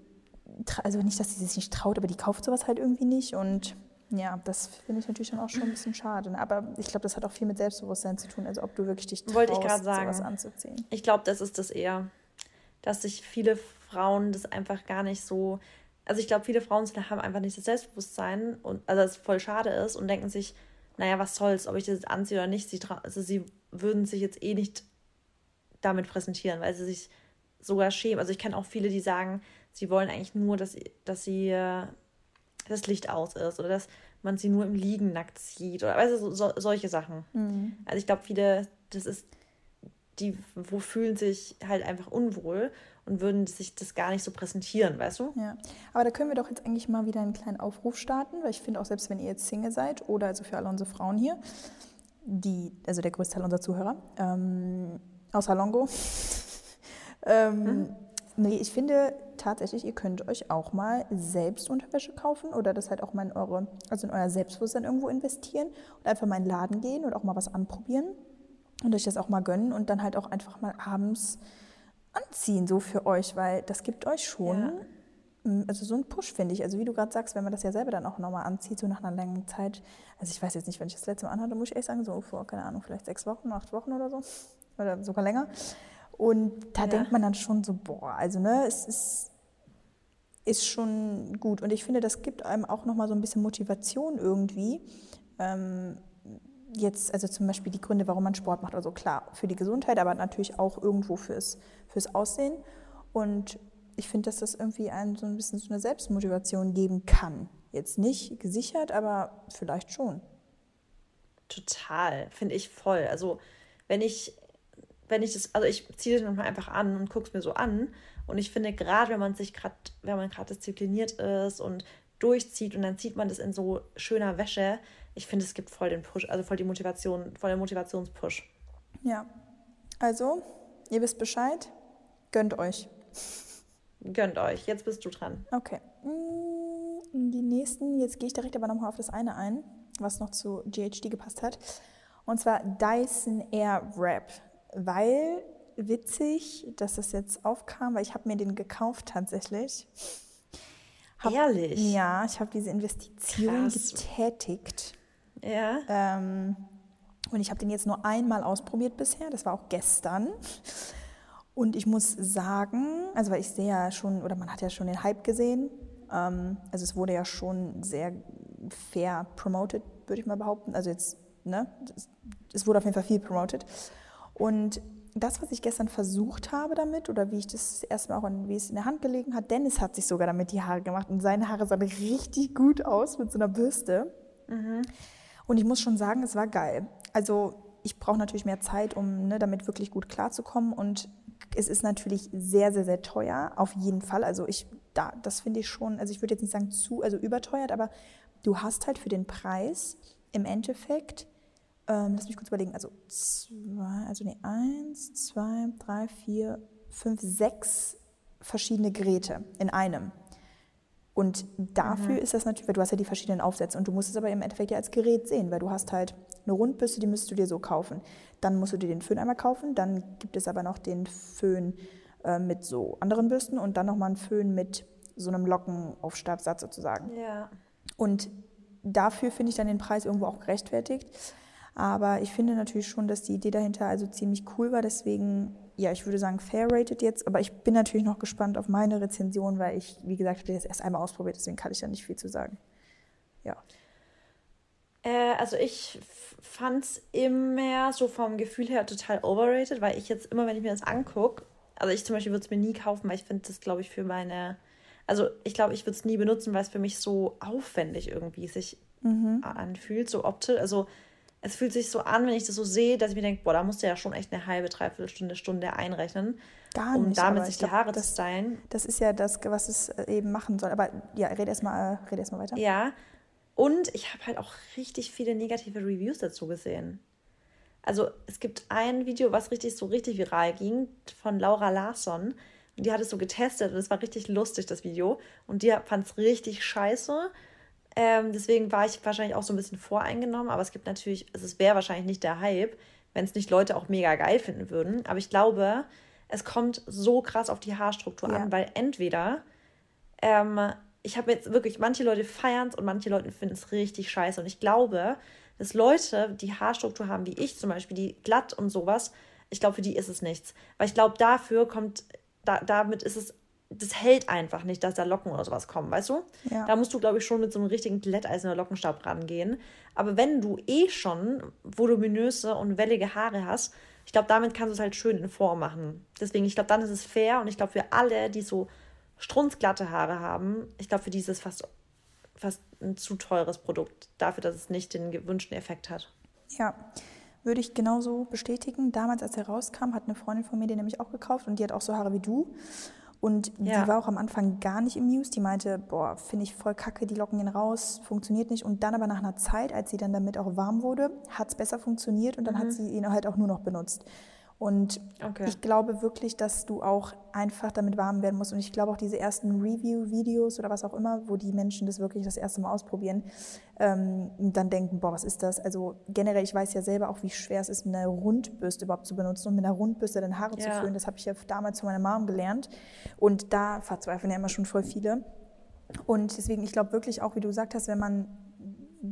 dass sie sich nicht traut, aber die kauft sowas halt irgendwie nicht. Und ja, das finde ich natürlich dann auch schon ein bisschen schade. Aber ich glaube, das hat auch viel mit Selbstbewusstsein zu tun. Also ob du wirklich dich traust, sowas anzuziehen. Ich glaube, das ist das eher, dass sich viele Frauen das einfach gar nicht so, also ich glaube, viele Frauen haben einfach nicht das Selbstbewusstsein und also es voll schade ist und denken sich, naja, was soll's, ob ich das jetzt anziehe oder nicht, sie würden sich jetzt eh nicht damit präsentieren, weil sie sich sogar schämen. Also ich kenne auch viele, die sagen, sie wollen eigentlich nur, dass das Licht aus ist oder dass man sie nur im Liegen nackt sieht oder weißt du, solche Sachen. Mhm. Also ich glaube, viele, das ist, die wo fühlen sich halt einfach unwohl und würden sich das gar nicht so präsentieren, weißt du? Ja, aber da können wir doch jetzt eigentlich mal wieder einen kleinen Aufruf starten, weil ich finde auch, selbst wenn ihr jetzt Single seid oder also für alle unsere Frauen hier, also der größte Teil unserer Zuhörer, außer Longo, nee, ich finde tatsächlich, ihr könnt euch auch mal selbst Unterwäsche kaufen oder das halt auch mal in euer Selbstbewusstsein irgendwo investieren und einfach mal in den Laden gehen und auch mal was anprobieren und euch das auch mal gönnen und dann halt auch einfach mal abends anziehen, so für euch, weil das gibt euch schon also so einen Push, finde ich. Also wie du gerade sagst, wenn man das ja selber dann auch nochmal anzieht, so nach einer langen Zeit, also ich weiß jetzt nicht, wenn ich das letzte Mal anhatte, muss ich ehrlich sagen, so vor, keine Ahnung, vielleicht 6 Wochen, 8 Wochen oder so oder sogar länger. Und da denkt man dann schon so, boah, also ne, es ist schon gut. Und ich finde, das gibt einem auch nochmal so ein bisschen Motivation irgendwie. Jetzt, also zum Beispiel die Gründe, warum man Sport macht. Also klar, für die Gesundheit, aber natürlich auch irgendwo fürs Aussehen. Und ich finde, dass das irgendwie einem so ein bisschen so eine Selbstmotivation geben kann. Jetzt nicht gesichert, aber vielleicht schon. Total, finde ich voll. Also ich ziehe das manchmal einfach an und gucke es mir so an und ich finde gerade, wenn man gerade diszipliniert ist und durchzieht und dann zieht man das in so schöner Wäsche, ich finde, es gibt voll den Push, also voll die Motivation, voll den Motivationspush. Ja, also, ihr wisst Bescheid, gönnt euch. Gönnt euch, jetzt bist du dran. Okay, die nächsten, jetzt gehe ich direkt aber nochmal auf das eine ein, was noch zu GHD gepasst hat, und zwar Dyson Air Wrap. Weil, witzig, dass das jetzt aufkam, weil ich habe mir den gekauft tatsächlich. Ehrlich? Ja, ich habe diese Investition getätigt. Ja. Und ich habe den jetzt nur einmal ausprobiert bisher, das war auch gestern. Und ich muss sagen, also weil ich sehe ja schon, oder man hat ja schon den Hype gesehen, also es wurde ja schon sehr fair promoted, würde ich mal behaupten. Also jetzt, ne, es wurde auf jeden Fall viel promoted. Und das, was ich gestern versucht habe damit, oder wie ich das erstmal auch wie es in der Hand gelegen hat, Dennis hat sich sogar damit die Haare gemacht und seine Haare sahen richtig gut aus mit so einer Bürste. Mhm. Und ich muss schon sagen, es war geil. Also ich brauche natürlich mehr Zeit, um damit wirklich gut klarzukommen und es ist natürlich sehr, sehr, sehr teuer, auf jeden Fall. Also das finde ich schon, also ich würde jetzt nicht sagen überteuert, aber du hast halt für den Preis im Endeffekt, lass mich kurz überlegen, also 1, 2, 3, 4, 5, 6 verschiedene Geräte in einem. Und dafür ist das natürlich, weil du hast ja die verschiedenen Aufsätze und du musst es aber im Endeffekt ja als Gerät sehen, weil du hast halt eine Rundbürste, die müsstest du dir so kaufen. Dann musst du dir den Föhn einmal kaufen, dann gibt es aber noch den Föhn mit so anderen Bürsten und dann nochmal einen Föhn mit so einem Lockenaufstabsatz sozusagen. Ja. Und dafür finde ich dann den Preis irgendwo auch gerechtfertigt. Aber ich finde natürlich schon, dass die Idee dahinter also ziemlich cool war. Deswegen, ja, ich würde sagen, fair rated jetzt. Aber ich bin natürlich noch gespannt auf meine Rezension, weil ich, wie gesagt, habe das erst einmal ausprobiert. Deswegen kann ich da nicht viel zu sagen. Ja. Also ich fand es immer so vom Gefühl her total overrated, weil ich jetzt immer, wenn ich mir das angucke, also ich zum Beispiel würde es mir nie kaufen, weil ich finde das, glaube ich, ich würde es nie benutzen, weil es für mich so aufwendig irgendwie sich anfühlt, so optisch, also es fühlt sich so an, wenn ich das so sehe, dass ich mir denke, boah, da musst du ja schon echt eine halbe, dreiviertel Stunde einrechnen, gar nicht, um damit sich die Haare zu stylen. Das ist ja das, was es eben machen soll. Aber ja, red erst mal weiter. Ja, und ich habe halt auch richtig viele negative Reviews dazu gesehen. Also es gibt ein Video, was richtig viral ging, von Laura Larsson. Und die hat es so getestet und es war richtig lustig, das Video. Und die fand es richtig scheiße. Deswegen war ich wahrscheinlich auch so ein bisschen voreingenommen, aber es gibt natürlich, es wäre wahrscheinlich nicht der Hype, wenn es nicht Leute auch mega geil finden würden, aber ich glaube, es kommt so krass auf die Haarstruktur an, weil entweder, ich habe jetzt wirklich, manche Leute feiern es und manche Leute finden es richtig scheiße und ich glaube, dass Leute, die Haarstruktur haben, wie ich zum Beispiel, die glatt und sowas, ich glaube, für die ist es nichts, weil ich glaube, damit ist es das hält einfach nicht, dass da Locken oder sowas kommen, weißt du? Ja. Da musst du, glaube ich, schon mit so einem richtigen Glätteisen oder Lockenstab rangehen. Aber wenn du eh schon voluminöse und wellige Haare hast, ich glaube, damit kannst du es halt schön in Form machen. Deswegen, ich glaube, dann ist es fair. Und ich glaube, für alle, die so strunzglatte Haare haben, ich glaube, für die ist es fast ein zu teures Produkt dafür, dass es nicht den gewünschten Effekt hat. Ja, würde ich genauso bestätigen. Damals, als er rauskam, hat eine Freundin von mir den nämlich auch gekauft und die hat auch so Haare wie du. Und ja, die war auch am Anfang gar nicht amused. Die meinte, boah, finde ich voll kacke, die locken ihn raus, funktioniert nicht. Und dann aber nach einer Zeit, als sie dann damit auch warm wurde, hat es besser funktioniert und dann hat sie ihn halt auch nur noch benutzt. Und ich glaube wirklich, dass du auch einfach damit warm werden musst. Und ich glaube auch diese ersten Review-Videos oder was auch immer, wo die Menschen das wirklich das erste Mal ausprobieren, dann denken, boah, was ist das? Also generell, ich weiß ja selber auch, wie schwer es ist, eine Rundbürste überhaupt zu benutzen und mit einer Rundbürste dann Haare zu föhnen. Das habe ich ja damals von meiner Mom gelernt. Und da verzweifeln ja immer schon voll viele. Und deswegen, ich glaube wirklich auch, wie du gesagt hast, wenn man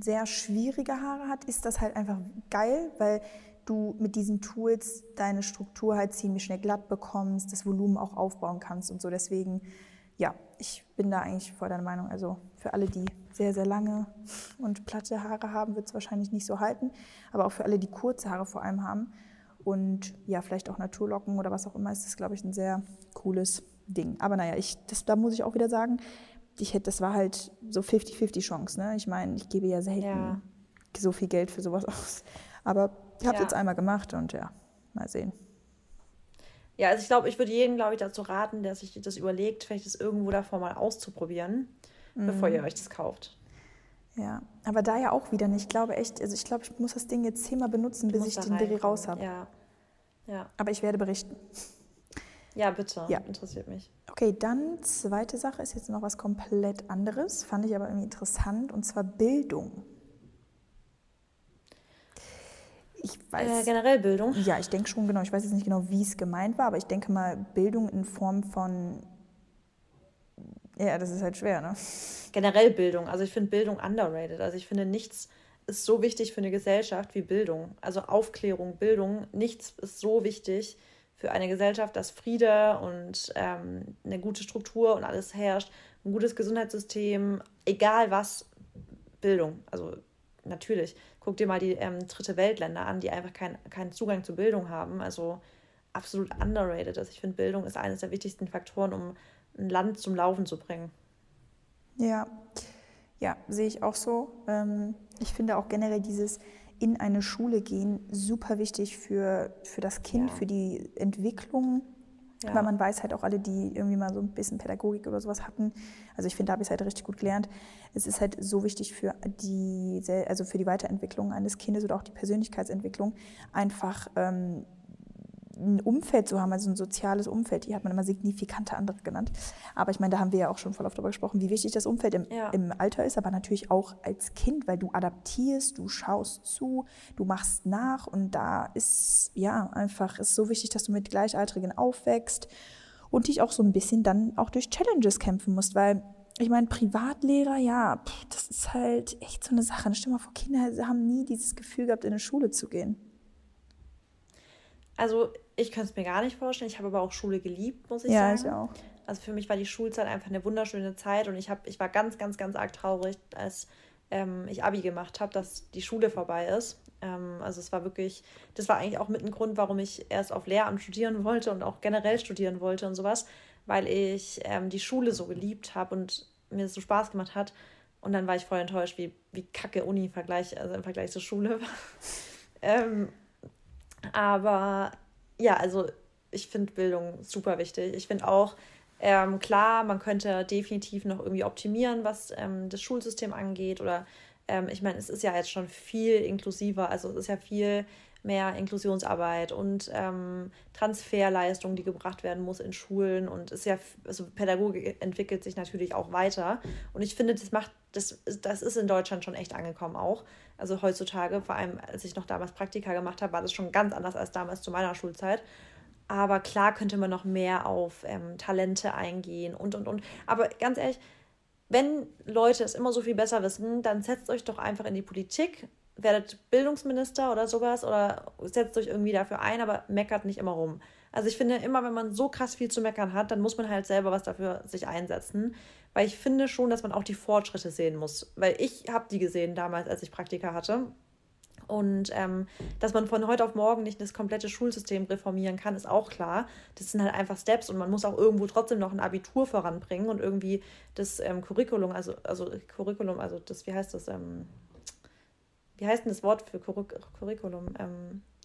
sehr schwierige Haare hat, ist das halt einfach geil, weil du mit diesen Tools deine Struktur halt ziemlich schnell glatt bekommst, das Volumen auch aufbauen kannst und so. Deswegen, ja, ich bin da eigentlich voll deiner Meinung. Also für alle, die sehr, sehr lange und platte Haare haben, wird es wahrscheinlich nicht so halten. Aber auch für alle, die kurze Haare vor allem haben und ja, vielleicht auch Naturlocken oder was auch immer, ist das, glaube ich, ein sehr cooles Ding. Aber naja, da muss ich auch wieder sagen, das war halt so 50-50 Chance. Ne? Ich meine, ich gebe ja selten so viel Geld für sowas aus. Aber ich habe es jetzt einmal gemacht und ja, mal sehen. Ja, also ich glaube, ich würde jedem, dazu raten, der sich das überlegt, vielleicht das irgendwo davor mal auszuprobieren, bevor ihr euch das kauft. Ja, aber da ja auch wieder nicht. Ich glaube echt, also ich glaube, ich muss das Ding jetzt 10-mal benutzen, bis ich den Diri raus habe. Ja. Ja. Aber ich werde berichten. Ja, bitte. Ja. Interessiert mich. Okay, dann zweite Sache ist jetzt noch was komplett anderes. Fand ich aber irgendwie interessant, und zwar Bildung. Ich weiß, generell Bildung? Ja, ich denke schon, genau. Ich weiß jetzt nicht genau, wie es gemeint war, aber ich denke mal, Bildung in Form von... Ja, das ist halt schwer, ne? Generell Bildung. Also ich finde Bildung underrated. Also ich finde, nichts ist so wichtig für eine Gesellschaft wie Bildung. Also Aufklärung, Bildung, nichts ist so wichtig für eine Gesellschaft, dass Friede und eine gute Struktur und alles herrscht, ein gutes Gesundheitssystem, egal was, Bildung, also... Natürlich. Guck dir mal die dritte Weltländer an, die einfach keinen Zugang zu Bildung haben. Also absolut underrated. Also ich finde, Bildung ist eines der wichtigsten Faktoren, um ein Land zum Laufen zu bringen. Ja, sehe ich auch so. Ich finde auch generell dieses in eine Schule gehen super wichtig für das Kind, für die Entwicklung. Ja. Aber man weiß halt auch alle, die irgendwie mal so ein bisschen Pädagogik oder sowas hatten. Also ich finde, da habe ich es halt richtig gut gelernt. Es ist halt so wichtig für die Weiterentwicklung eines Kindes oder auch die Persönlichkeitsentwicklung, einfach ein Umfeld zu haben, also ein soziales Umfeld. Die hat man immer signifikante andere genannt. Aber ich meine, da haben wir ja auch schon voll oft drüber gesprochen, wie wichtig das Umfeld im Alter ist, aber natürlich auch als Kind, weil du adaptierst, du schaust zu, du machst nach, und da ist einfach so wichtig, dass du mit Gleichaltrigen aufwächst und dich auch so ein bisschen dann auch durch Challenges kämpfen musst, weil ich meine, Privatlehrer, das ist halt echt so eine Sache. Stell dir mal vor, Kinder haben nie dieses Gefühl gehabt, in eine Schule zu gehen. Also ich könnte es mir gar nicht vorstellen. Ich habe aber auch Schule geliebt, muss ich sagen. Ja, ich auch. Also für mich war die Schulzeit einfach eine wunderschöne Zeit, und ich war ganz, ganz, ganz arg traurig, als ich Abi gemacht habe, dass die Schule vorbei ist. Also es war wirklich, das war eigentlich auch mit ein Grund, warum ich erst auf Lehramt studieren wollte und auch generell studieren wollte und sowas, weil ich die Schule so geliebt habe und mir es so Spaß gemacht hat. Und dann war ich voll enttäuscht, wie kacke Uni im Vergleich zur Schule war. Aber ja, also ich finde Bildung super wichtig. Ich finde auch, klar, man könnte definitiv noch irgendwie optimieren, was das Schulsystem angeht. Oder ich meine, es ist ja jetzt schon viel inklusiver. Also es ist ja viel mehr Inklusionsarbeit und Transferleistung, die gebracht werden muss in Schulen. Und Pädagogik entwickelt sich natürlich auch weiter. Und ich finde, das ist in Deutschland schon echt angekommen auch. Also heutzutage, vor allem als ich noch damals Praktika gemacht habe, war das schon ganz anders als damals zu meiner Schulzeit. Aber klar könnte man noch mehr auf Talente eingehen und. Aber ganz ehrlich, wenn Leute es immer so viel besser wissen, dann setzt euch doch einfach in die Politik, werdet Bildungsminister oder sowas, oder setzt euch irgendwie dafür ein, aber meckert nicht immer rum. Also ich finde immer, wenn man so krass viel zu meckern hat, dann muss man halt selber was dafür sich einsetzen, weil ich finde schon, dass man auch die Fortschritte sehen muss, weil ich habe die gesehen damals, als ich Praktika hatte. Und dass man von heute auf morgen nicht das komplette Schulsystem reformieren kann, ist auch klar. Das sind halt einfach Steps und man muss auch irgendwo trotzdem noch ein Abitur voranbringen und irgendwie das Curriculum, wie heißt denn das Wort für Curriculum?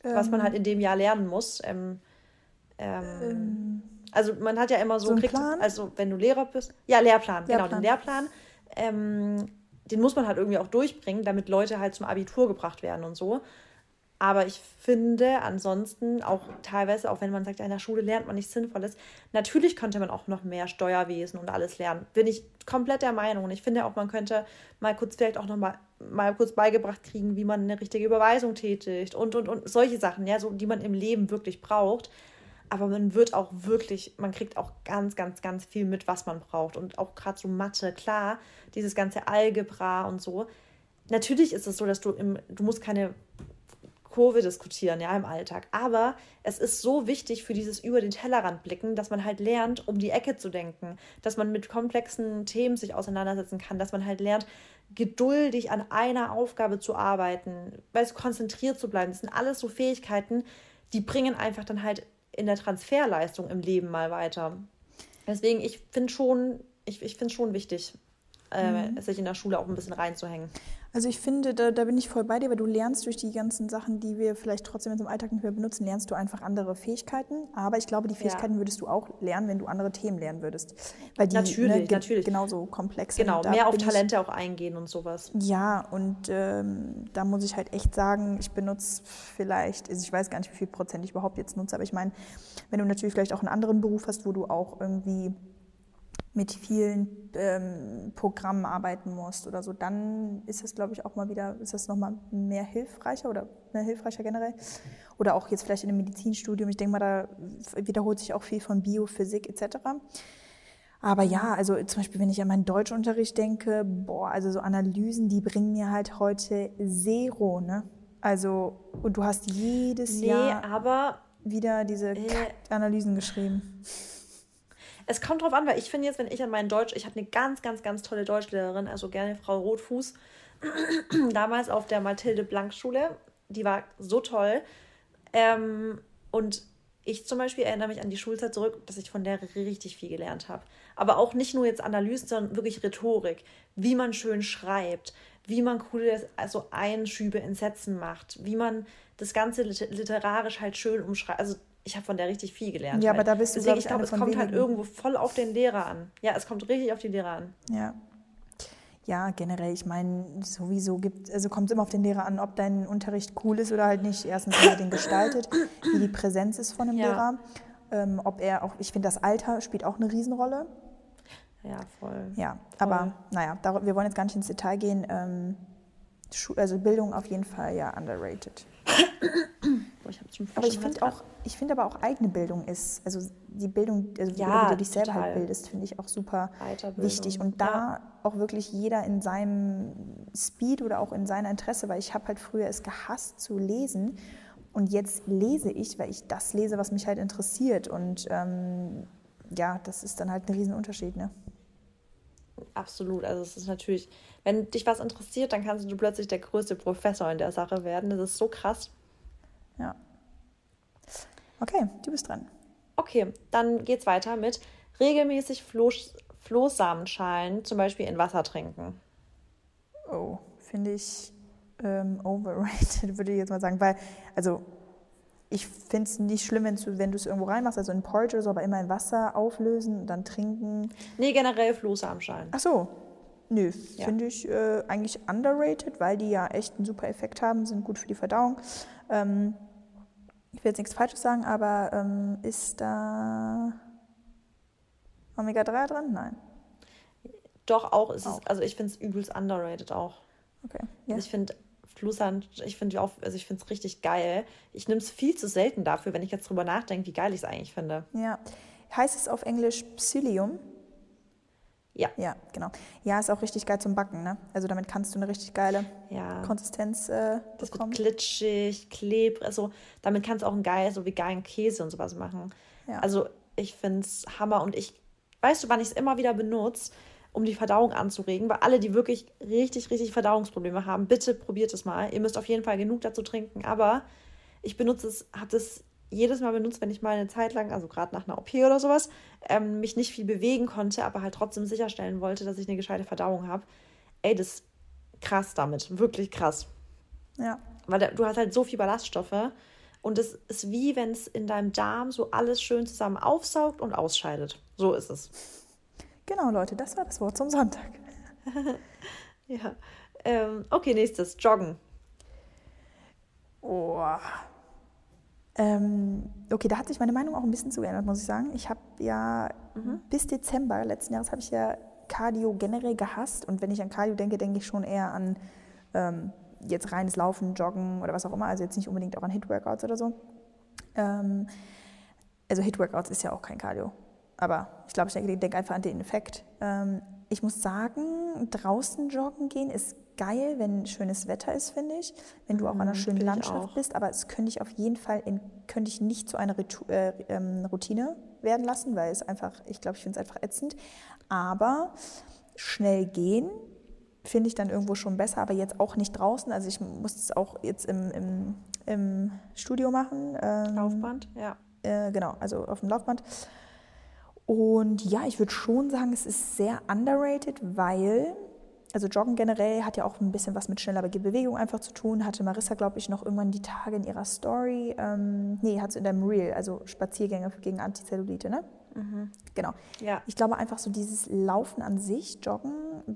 Was man halt in dem Jahr lernen muss. Also man hat ja immer so kriegt, also wenn du Lehrer bist, ja, Lehrplan. Genau, den Lehrplan. Den muss man halt irgendwie auch durchbringen, damit Leute halt zum Abitur gebracht werden und so. Aber ich finde ansonsten auch teilweise, auch wenn man sagt, ja, in der Schule lernt man nichts Sinnvolles, natürlich könnte man auch noch mehr Steuerwesen und alles lernen. Bin ich komplett der Meinung. Und ich finde auch, man könnte mal kurz vielleicht auch noch mal kurz beigebracht kriegen, wie man eine richtige Überweisung tätigt und solche Sachen, ja, so, die man im Leben wirklich braucht. Aber man wird auch wirklich, man kriegt auch ganz, ganz, ganz viel mit, was man braucht. Und auch gerade so Mathe, klar, dieses ganze Algebra und so. Natürlich ist es so, dass du musst keine Kurve diskutieren, ja, im Alltag. Aber es ist so wichtig für dieses über den Tellerrand blicken, dass man halt lernt, um die Ecke zu denken. Dass man mit komplexen Themen sich auseinandersetzen kann. Dass man halt lernt, geduldig an einer Aufgabe zu arbeiten. Konzentriert zu bleiben. Das sind alles so Fähigkeiten, die bringen einfach dann halt in der Transferleistung im Leben mal weiter. Deswegen, ich finde schon wichtig, sich in der Schule auch ein bisschen reinzuhängen. Also ich finde, da bin ich voll bei dir, weil du lernst durch die ganzen Sachen, die wir vielleicht trotzdem in unserem Alltag nicht mehr benutzen, lernst du einfach andere Fähigkeiten. Aber ich glaube, die Fähigkeiten würdest du auch lernen, wenn du andere Themen lernen würdest. Weil die natürlich genauso komplex sind. Genau, mehr auf Talente auch eingehen und sowas. Ja, und da muss ich halt echt sagen, ich benutze vielleicht, also ich weiß gar nicht, wie viel Prozent ich überhaupt jetzt nutze, aber ich meine, wenn du natürlich vielleicht auch einen anderen Beruf hast, wo du auch irgendwie mit vielen Programmen arbeiten musst oder so, dann ist das, glaube ich, auch mal wieder, ist das nochmal mehr hilfreicher generell. Oder auch jetzt vielleicht in einem Medizinstudium, ich denke mal, da wiederholt sich auch viel von Bio, Physik etc. Aber ja, also zum Beispiel, wenn ich an meinen Deutschunterricht denke, also so Analysen, die bringen mir halt heute zero, ne? Also, und du hast jedes Jahr aber wieder diese Analysen geschrieben. Es kommt drauf an, weil ich finde jetzt, wenn ich an meinen ich hatte eine ganz, ganz, ganz tolle Deutschlehrerin, also gerne Frau Rotfuß, damals auf der Mathilde-Blank-Schule, die war so toll. Und ich zum Beispiel erinnere mich an die Schulzeit zurück, dass ich von der richtig viel gelernt habe. Aber auch nicht nur jetzt Analysen, sondern wirklich Rhetorik, wie man schön schreibt, wie man coole Einschübe in Sätzen macht, wie man das Ganze literarisch halt schön umschreibt, also ich habe von der richtig viel gelernt. Ja, halt. Aber da bist du, deswegen, ich glaube, es kommt halt irgendwo voll auf den Lehrer an. Ja, es kommt richtig auf die Lehrer an. Ja, generell, ich meine, sowieso kommt es immer auf den Lehrer an, ob dein Unterricht cool ist oder halt nicht. Erstens, wie er den gestaltet, wie die Präsenz ist von dem Lehrer. Ob er auch, ich finde, das Alter spielt auch eine Riesenrolle. Ja, voll. Ja, voll. Aber naja, wir wollen jetzt gar nicht ins Detail gehen. Also Bildung auf jeden Fall ja underrated. Ich finde aber auch eigene Bildung ist, also die Bildung, also wie du dich selber total halt bildest, finde ich auch super wichtig. Und da auch wirklich jeder in seinem Speed oder auch in seinem Interesse, weil ich habe halt früher es gehasst zu lesen und jetzt lese ich, weil ich das lese, was mich halt interessiert. Und das ist dann halt ein Riesenunterschied, ne? Absolut, also es ist natürlich, wenn dich was interessiert, dann kannst du plötzlich der größte Professor in der Sache werden, das ist so krass. Ja. Okay, du bist dran. Okay, dann geht's weiter mit regelmäßig Flohsamenschalen zum Beispiel in Wasser trinken. Oh, finde ich overrated, würde ich jetzt mal sagen, weil, also ich finde es nicht schlimm, wenn du es irgendwo reinmachst, also in Porridge oder so, aber immer in Wasser auflösen und dann trinken. Nee, generell Flohsamenschalen. Ach so. Nö, finde ich eigentlich underrated, weil die ja echt einen super Effekt haben, sind gut für die Verdauung. Ich will jetzt nichts Falsches sagen, aber ist da Omega-3 drin? Nein. Doch, auch ist es, also ich finde es übelst underrated auch. Okay. Yeah. Ich finde es richtig geil. Ich nehme es viel zu selten dafür, wenn ich jetzt drüber nachdenke, wie geil ich es eigentlich finde. Ja. Heißt es auf Englisch Psyllium? Ja. Ja, genau. Ja, ist auch richtig geil zum Backen, ne? Also damit kannst du eine richtig geile Konsistenz das bekommen. Das wird glitschig, klebrig, also damit kannst du auch einen geilen, so veganen Käse und sowas machen. Ja. Also ich find's Hammer und ich, weißt du, wann ich es immer wieder benutze, um die Verdauung anzuregen, weil alle, die wirklich richtig, richtig Verdauungsprobleme haben, bitte probiert es mal. Ihr müsst auf jeden Fall genug dazu trinken, aber ich benutze es, habe das jedes Mal benutzt, wenn ich mal eine Zeit lang, also gerade nach einer OP oder sowas, mich nicht viel bewegen konnte, aber halt trotzdem sicherstellen wollte, dass ich eine gescheite Verdauung habe. Ey, das ist krass damit. Wirklich krass. Ja. Weil du hast halt so viel Ballaststoffe und es ist wie, wenn es in deinem Darm so alles schön zusammen aufsaugt und ausscheidet. So ist es. Genau, Leute, das war das Wort zum Sonntag. Ja. Okay, nächstes. Joggen. Oh. Okay, da hat sich meine Meinung auch ein bisschen zu geändert, muss ich sagen. Ich habe ja bis Dezember letzten Jahres habe ich ja Cardio generell gehasst. Und wenn ich an Cardio denke, denke ich schon eher an jetzt reines Laufen, Joggen oder was auch immer. Also jetzt nicht unbedingt auch an Hit-Workouts oder so. Also Hit-Workouts ist ja auch kein Cardio. Aber ich glaube, ich denke einfach an den Effekt. Ich muss sagen, draußen joggen gehen ist geil, wenn schönes Wetter ist, finde ich. Wenn du auch an einer schönen Landschaft bist. Aber es könnte ich auf jeden Fall nicht zu einer Routine werden lassen, weil es einfach, ich glaube, ich finde es einfach ätzend. Aber schnell gehen finde ich dann irgendwo schon besser, aber jetzt auch nicht draußen. Also ich muss es auch jetzt im Studio machen. Laufband, ja. Genau, also auf dem Laufband. Und ja, ich würde schon sagen, es ist sehr underrated, weil, also Joggen generell hat ja auch ein bisschen was mit schneller Bewegung einfach zu tun. Hatte Marisa, glaube ich, noch irgendwann die Tage in ihrer Story, hat sie in deinem Reel, also Spaziergänge gegen Antizellulite, ne? Mhm. Genau. Ja. Ich glaube einfach so dieses Laufen an sich, Joggen,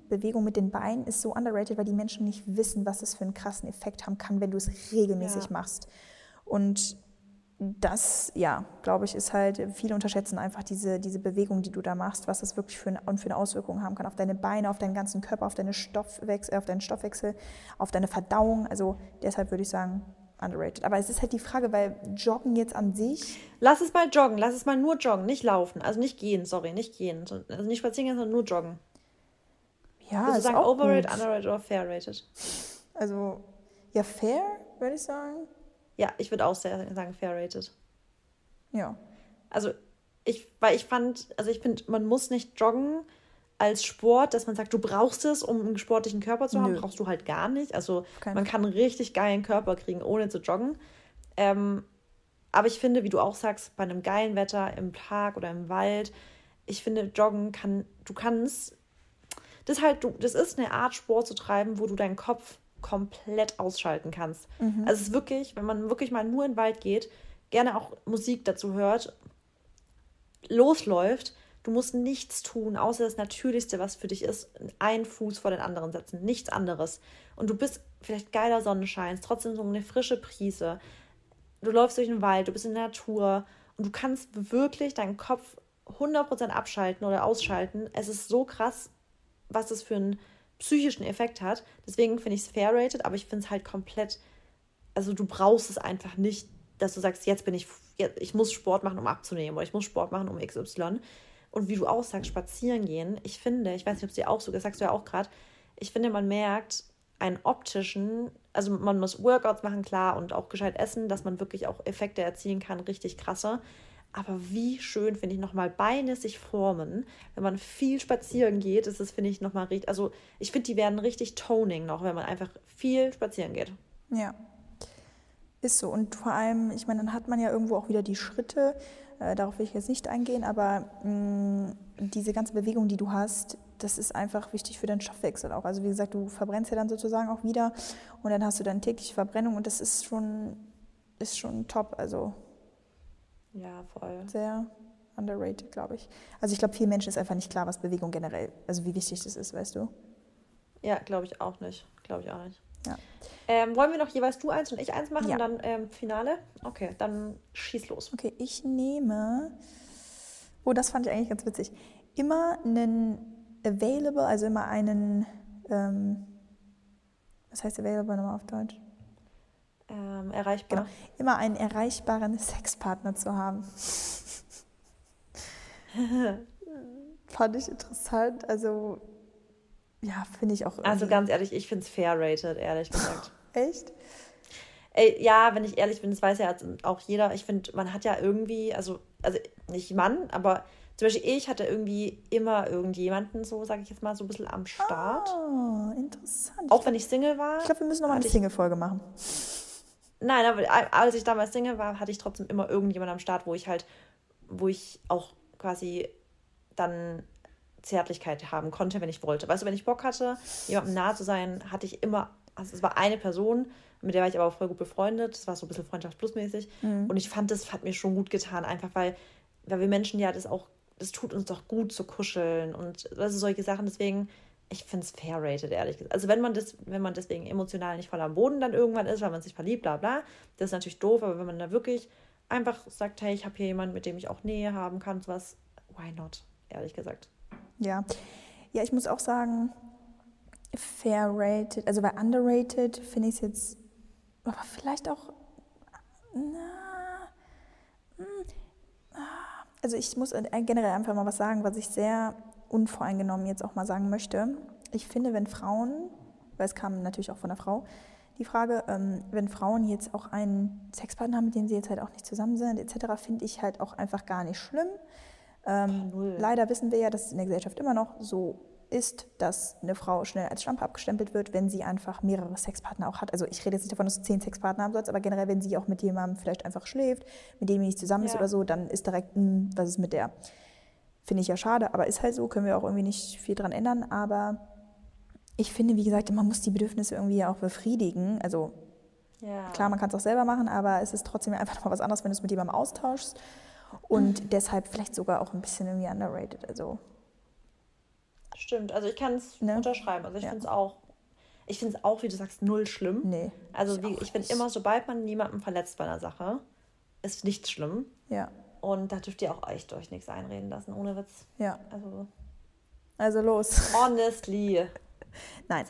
Bewegung mit den Beinen ist so underrated, weil die Menschen nicht wissen, was es für einen krassen Effekt haben kann, wenn du es regelmäßig machst. Und das, ja, glaube ich, ist halt, viele unterschätzen einfach diese Bewegung, die du da machst, was das wirklich für eine Auswirkung haben kann auf deine Beine, auf deinen ganzen Körper, auf deinen Stoffwechsel, auf deine Verdauung. Also deshalb würde ich sagen, underrated. Aber es ist halt die Frage, weil Joggen jetzt an sich... Lass es mal joggen, lass es mal nur joggen, nicht laufen. Also nicht gehen, sorry, nicht gehen. Also nicht spazieren gehen, sondern nur joggen. Ja, also sagen overrated, underrated oder fair-rated? Also, ja, fair, würde ich sagen. Ja, ich würde auch sagen fair-rated. Ja. Also ich finde, man muss nicht joggen als Sport, dass man sagt, du brauchst es, um einen sportlichen Körper zu haben. Nö. Brauchst du halt gar nicht. Also man kann einen richtig geilen Körper kriegen, ohne zu joggen. Aber ich finde, wie du auch sagst, bei einem geilen Wetter im Park oder im Wald, ich finde, joggen das ist eine Art Sport zu treiben, wo du deinen Kopf komplett ausschalten kannst. Mhm. Also es ist wirklich, wenn man wirklich mal nur in den Wald geht, gerne auch Musik dazu hört, losläuft, du musst nichts tun, außer das Natürlichste, was für dich ist, einen Fuß vor den anderen setzen, nichts anderes. Und du bist vielleicht geiler Sonnenschein, trotzdem so eine frische Prise. Du läufst durch den Wald, du bist in der Natur und du kannst wirklich deinen Kopf 100% abschalten oder ausschalten. Es ist so krass, was es für ein psychischen Effekt hat. Deswegen finde ich es fair-rated, aber ich finde es halt komplett, also du brauchst es einfach nicht, dass du sagst, ich muss Sport machen, um abzunehmen, oder ich muss Sport machen, um XY. Und wie du auch sagst, spazieren gehen, ich weiß nicht, ob es dir auch so, das sagst du ja auch gerade, ich finde, man merkt einen optischen, also man muss Workouts machen, klar, und auch gescheit essen, dass man wirklich auch Effekte erzielen kann, richtig krasse. Aber wie schön, finde ich, nochmal Beine sich formen. Wenn man viel spazieren geht, ist das, finde ich, nochmal richtig... Also ich finde, die werden richtig toning noch, wenn man einfach viel spazieren geht. Ja, ist so. Und vor allem, ich meine, dann hat man ja irgendwo auch wieder die Schritte. Darauf will ich jetzt nicht eingehen, aber diese ganze Bewegung, die du hast, das ist einfach wichtig für deinen Stoffwechsel auch. Also wie gesagt, du verbrennst ja dann sozusagen auch wieder und dann hast du dann tägliche Verbrennung und das ist schon top, also... Ja, voll. Sehr underrated, glaube ich. Also ich glaube, vielen Menschen ist einfach nicht klar, was Bewegung generell, also wie wichtig das ist, weißt du? Ja, glaube ich auch nicht. Ja. Wollen wir noch jeweils du eins und ich eins machen und dann Finale? Okay, dann schieß los. Okay, ich nehme... Oh, das fand ich eigentlich ganz witzig. Immer einen available, also immer einen... was heißt available nochmal auf Deutsch? Erreichbar. Genau. Immer einen erreichbaren Sexpartner zu haben. fand ich interessant. Also, ja, finde ich auch irgendwie. Also ganz ehrlich, ich finde es fair rated, ehrlich gesagt. Echt? Ey, ja, wenn ich ehrlich bin, das weiß ja auch jeder. Ich finde, man hat ja irgendwie, also nicht Mann, aber zum Beispiel ich hatte irgendwie immer irgendjemanden so, sage ich jetzt mal, so ein bisschen am Start. Oh, interessant. Auch wenn ich Single war. Ich glaube, wir müssen nochmal eine Single-Folge machen. Nein, aber als ich damals Single war, hatte ich trotzdem immer irgendjemanden am Start, wo ich auch quasi dann Zärtlichkeit haben konnte, wenn ich wollte. Weißt du, wenn ich Bock hatte, jemandem nahe zu sein, hatte ich immer, also es war eine Person, mit der war ich aber auch voll gut befreundet. Das war so ein bisschen freundschaftsblusmäßig. Mhm. Und ich fand, das hat mir schon gut getan, einfach weil wir Menschen ja das auch, das tut uns doch gut zu kuscheln und also solche Sachen. Deswegen, ich finde es fair rated, ehrlich gesagt. Also wenn man deswegen emotional nicht voll am Boden dann irgendwann ist, weil man sich verliebt, bla bla, das ist natürlich doof. Aber wenn man da wirklich einfach sagt, hey, ich habe hier jemanden, mit dem ich auch Nähe haben kann, sowas, why not, ehrlich gesagt. Ja, ich muss auch sagen, fair rated, also bei underrated finde ich es jetzt, aber vielleicht auch, also ich muss generell einfach mal was sagen, was ich sehr unvoreingenommen jetzt auch mal sagen möchte. Ich finde, wenn Frauen, weil es kam natürlich auch von der Frau, die Frage, wenn Frauen jetzt auch einen Sexpartner haben, mit dem sie jetzt halt auch nicht zusammen sind, etc., finde ich halt auch einfach gar nicht schlimm. Leider wissen wir ja, dass es in der Gesellschaft immer noch so ist, dass eine Frau schnell als Schlampe abgestempelt wird, wenn sie einfach mehrere Sexpartner auch hat. Also ich rede jetzt nicht davon, dass du 10 Sexpartner haben sollst, aber generell, wenn sie auch mit jemandem vielleicht einfach schläft, mit dem sie nicht zusammen ist oder so, dann ist direkt, was ist mit der? Finde ich ja schade, aber ist halt so, können wir auch irgendwie nicht viel dran ändern. Aber ich finde, wie gesagt, man muss die Bedürfnisse irgendwie ja auch befriedigen. Also klar, man kann es auch selber machen, aber es ist trotzdem einfach mal was anderes, wenn du es mit jemandem austauschst. Und deshalb vielleicht sogar auch ein bisschen irgendwie underrated. Also stimmt, also ich kann es unterschreiben. Also ich finde es auch, wie du sagst, null schlimm. Nee, also ich finde immer, sobald man niemanden verletzt bei einer Sache, ist nichts schlimm. Ja. Und da dürft ihr auch echt euch nichts einreden lassen, ohne Witz. Ja. Also los. Honestly. Nein.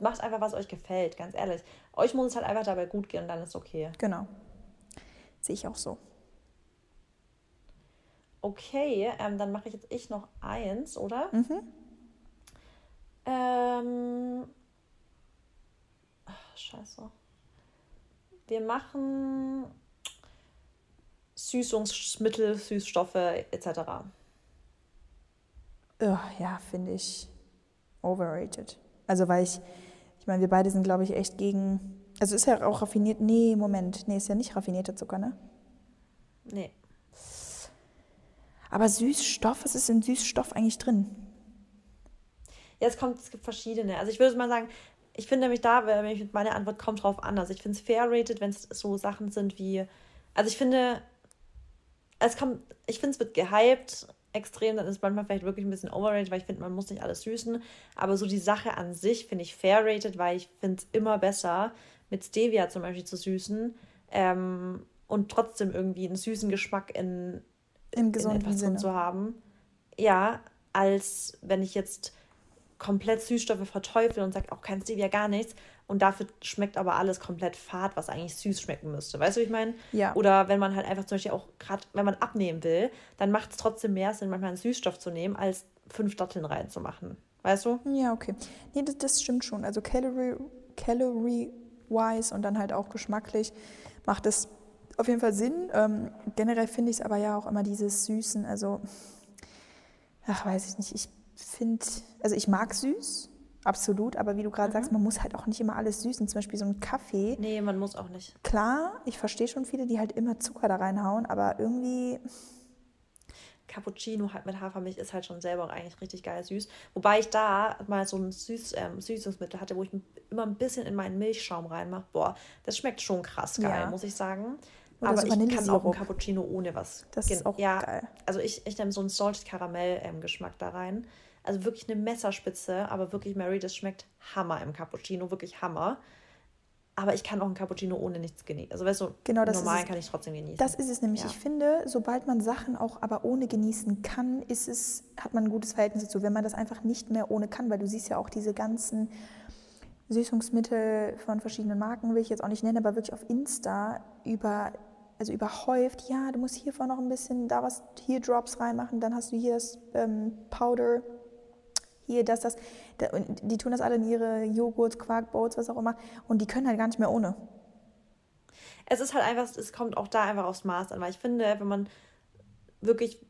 Macht einfach, was euch gefällt, ganz ehrlich. Euch muss es halt einfach dabei gut gehen und dann ist es okay. Genau. Sehe ich auch so. Okay, dann mache ich jetzt noch eins, oder? Mhm. Scheiße. Wir machen Süßungsmittel, Süßstoffe etc. Ja, finde ich overrated. Also weil ich meine, wir beide sind, glaube ich, echt gegen... Also ist ja auch raffiniert... Nee, ist ja nicht raffinierter Zucker, ne? Nee. Aber Süßstoff, was ist in Süßstoff eigentlich drin? Ja, es gibt verschiedene. Also ich würde mal sagen, ich finde nämlich meine Antwort kommt drauf an. Also ich finde es fair rated, wenn es so Sachen sind wie... Also ich finde... es wird gehypt extrem, dann ist manchmal vielleicht wirklich ein bisschen overrated, weil ich finde, man muss nicht alles süßen. Aber so die Sache an sich finde ich fair rated, weil ich finde es immer besser, mit Stevia zum Beispiel zu süßen und trotzdem irgendwie einen süßen Geschmack in etwas drin zu haben. Ja, als wenn ich jetzt komplett Süßstoffe verteufle und sage, auch kein Stevia, gar nichts. Und dafür schmeckt aber alles komplett fad, was eigentlich süß schmecken müsste. Weißt du, wie ich meine? Ja. Oder wenn man halt einfach zum Beispiel auch gerade, wenn man abnehmen will, dann macht es trotzdem mehr Sinn, manchmal einen Süßstoff zu nehmen, als 5 Datteln reinzumachen. Weißt du? Ja, okay. Nee, das stimmt schon. Also Calorie-wise und dann halt auch geschmacklich macht es auf jeden Fall Sinn. Generell finde ich es aber ja auch immer dieses Süßen, also weiß ich nicht, ich mag süß. Absolut, aber wie du gerade sagst, man muss halt auch nicht immer alles süßen. Zum Beispiel so einen Kaffee. Nee, man muss auch nicht. Klar, ich verstehe schon viele, die halt immer Zucker da reinhauen, aber irgendwie... Cappuccino halt mit Hafermilch ist halt schon selber eigentlich richtig geil süß. Wobei ich da mal so ein Süßungsmittel hatte, wo ich immer ein bisschen in meinen Milchschaum reinmache. Boah, das schmeckt schon krass geil, muss ich sagen. Oder aber ich kann auch ein Cappuccino ohne was. Das ist auch geil. Also ich nehme so einen Salted Karamell-Geschmack da rein. Also wirklich eine Messerspitze, aber wirklich, Mary, das schmeckt Hammer im Cappuccino, wirklich Hammer. Aber ich kann auch ein Cappuccino ohne nichts genießen. Also weißt du, genau, normal kann ich trotzdem genießen. Das ist es nämlich. Ja. Ich finde, sobald man Sachen auch aber ohne genießen kann, hat man ein gutes Verhältnis dazu. Wenn man das einfach nicht mehr ohne kann, weil du siehst ja auch diese ganzen Süßungsmittel von verschiedenen Marken, will ich jetzt auch nicht nennen, aber wirklich auf Insta über also überhäuft, ja, du musst hiervor noch ein bisschen, da was, hier Drops reinmachen, dann hast du hier das Powder, hier das. Und die tun das alle in ihre Joghurts, Quarkbowls, was auch immer. Und die können halt gar nicht mehr ohne. Es ist halt einfach, es kommt auch da einfach aufs Maß an, weil ich finde, wenn man wirklich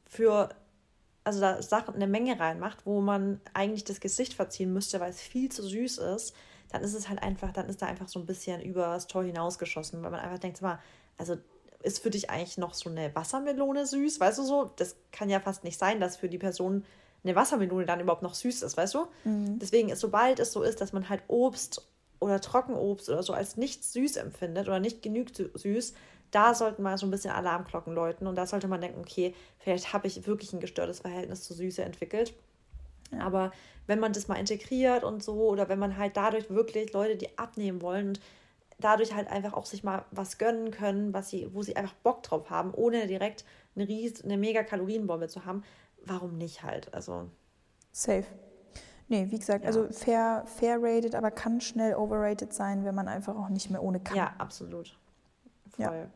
also da Sachen eine Menge reinmacht, wo man eigentlich das Gesicht verziehen müsste, weil es viel zu süß ist, dann ist es halt einfach, dann ist da einfach so ein bisschen übers Tor hinausgeschossen, weil man einfach denkt, sag mal, also ist für dich eigentlich noch so eine Wassermelone süß, weißt du so? Das kann ja fast nicht sein, dass für die Person eine Wassermelone dann überhaupt noch süß ist, weißt du? Mhm. Deswegen ist, sobald es so ist, dass man halt Obst oder Trockenobst oder so als nicht süß empfindet oder nicht genügend süß, da sollten mal so ein bisschen Alarmglocken läuten und da sollte man denken, okay, vielleicht habe ich wirklich ein gestörtes Verhältnis zur Süße entwickelt. Ja. Aber wenn man das mal integriert und so oder wenn man halt dadurch wirklich Leute, die abnehmen wollen und dadurch halt einfach auch sich mal was gönnen können, wo sie einfach Bock drauf haben, ohne direkt eine mega Kalorienbombe zu haben, warum nicht halt? Also safe. Nee, wie gesagt, ja. Also fair rated, aber kann schnell overrated sein, wenn man einfach auch nicht mehr ohne kann. Ja, absolut. Voll. Ja.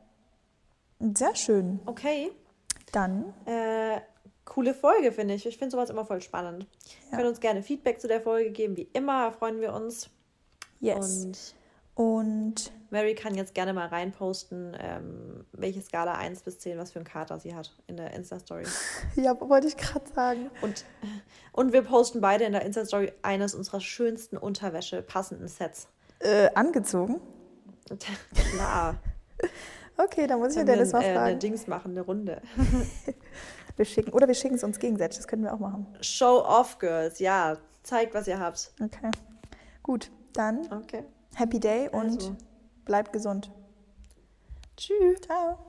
Sehr schön. Okay. Dann. Coole Folge, finde ich. Ich finde sowas immer voll spannend. Ja. Könnt uns gerne Feedback zu der Folge geben, wie immer, freuen wir uns. Yes. Und Mary kann jetzt gerne mal reinposten, welche Skala 1 bis 10, was für ein Kater sie hat in der Insta-Story. Ja, wollte ich gerade sagen. Und wir posten beide in der Insta-Story eines unserer schönsten Unterwäsche passenden Sets. Angezogen? Klar. Okay, dann muss ich ja Dennis was fragen. Eine Dings machen, eine Runde. Oder wir schicken es uns gegenseitig, das können wir auch machen. Show off, Girls, ja. Zeigt, was ihr habt. Okay, gut, dann. Okay. Happy Day und also. Bleibt gesund. Tschüss. Ciao.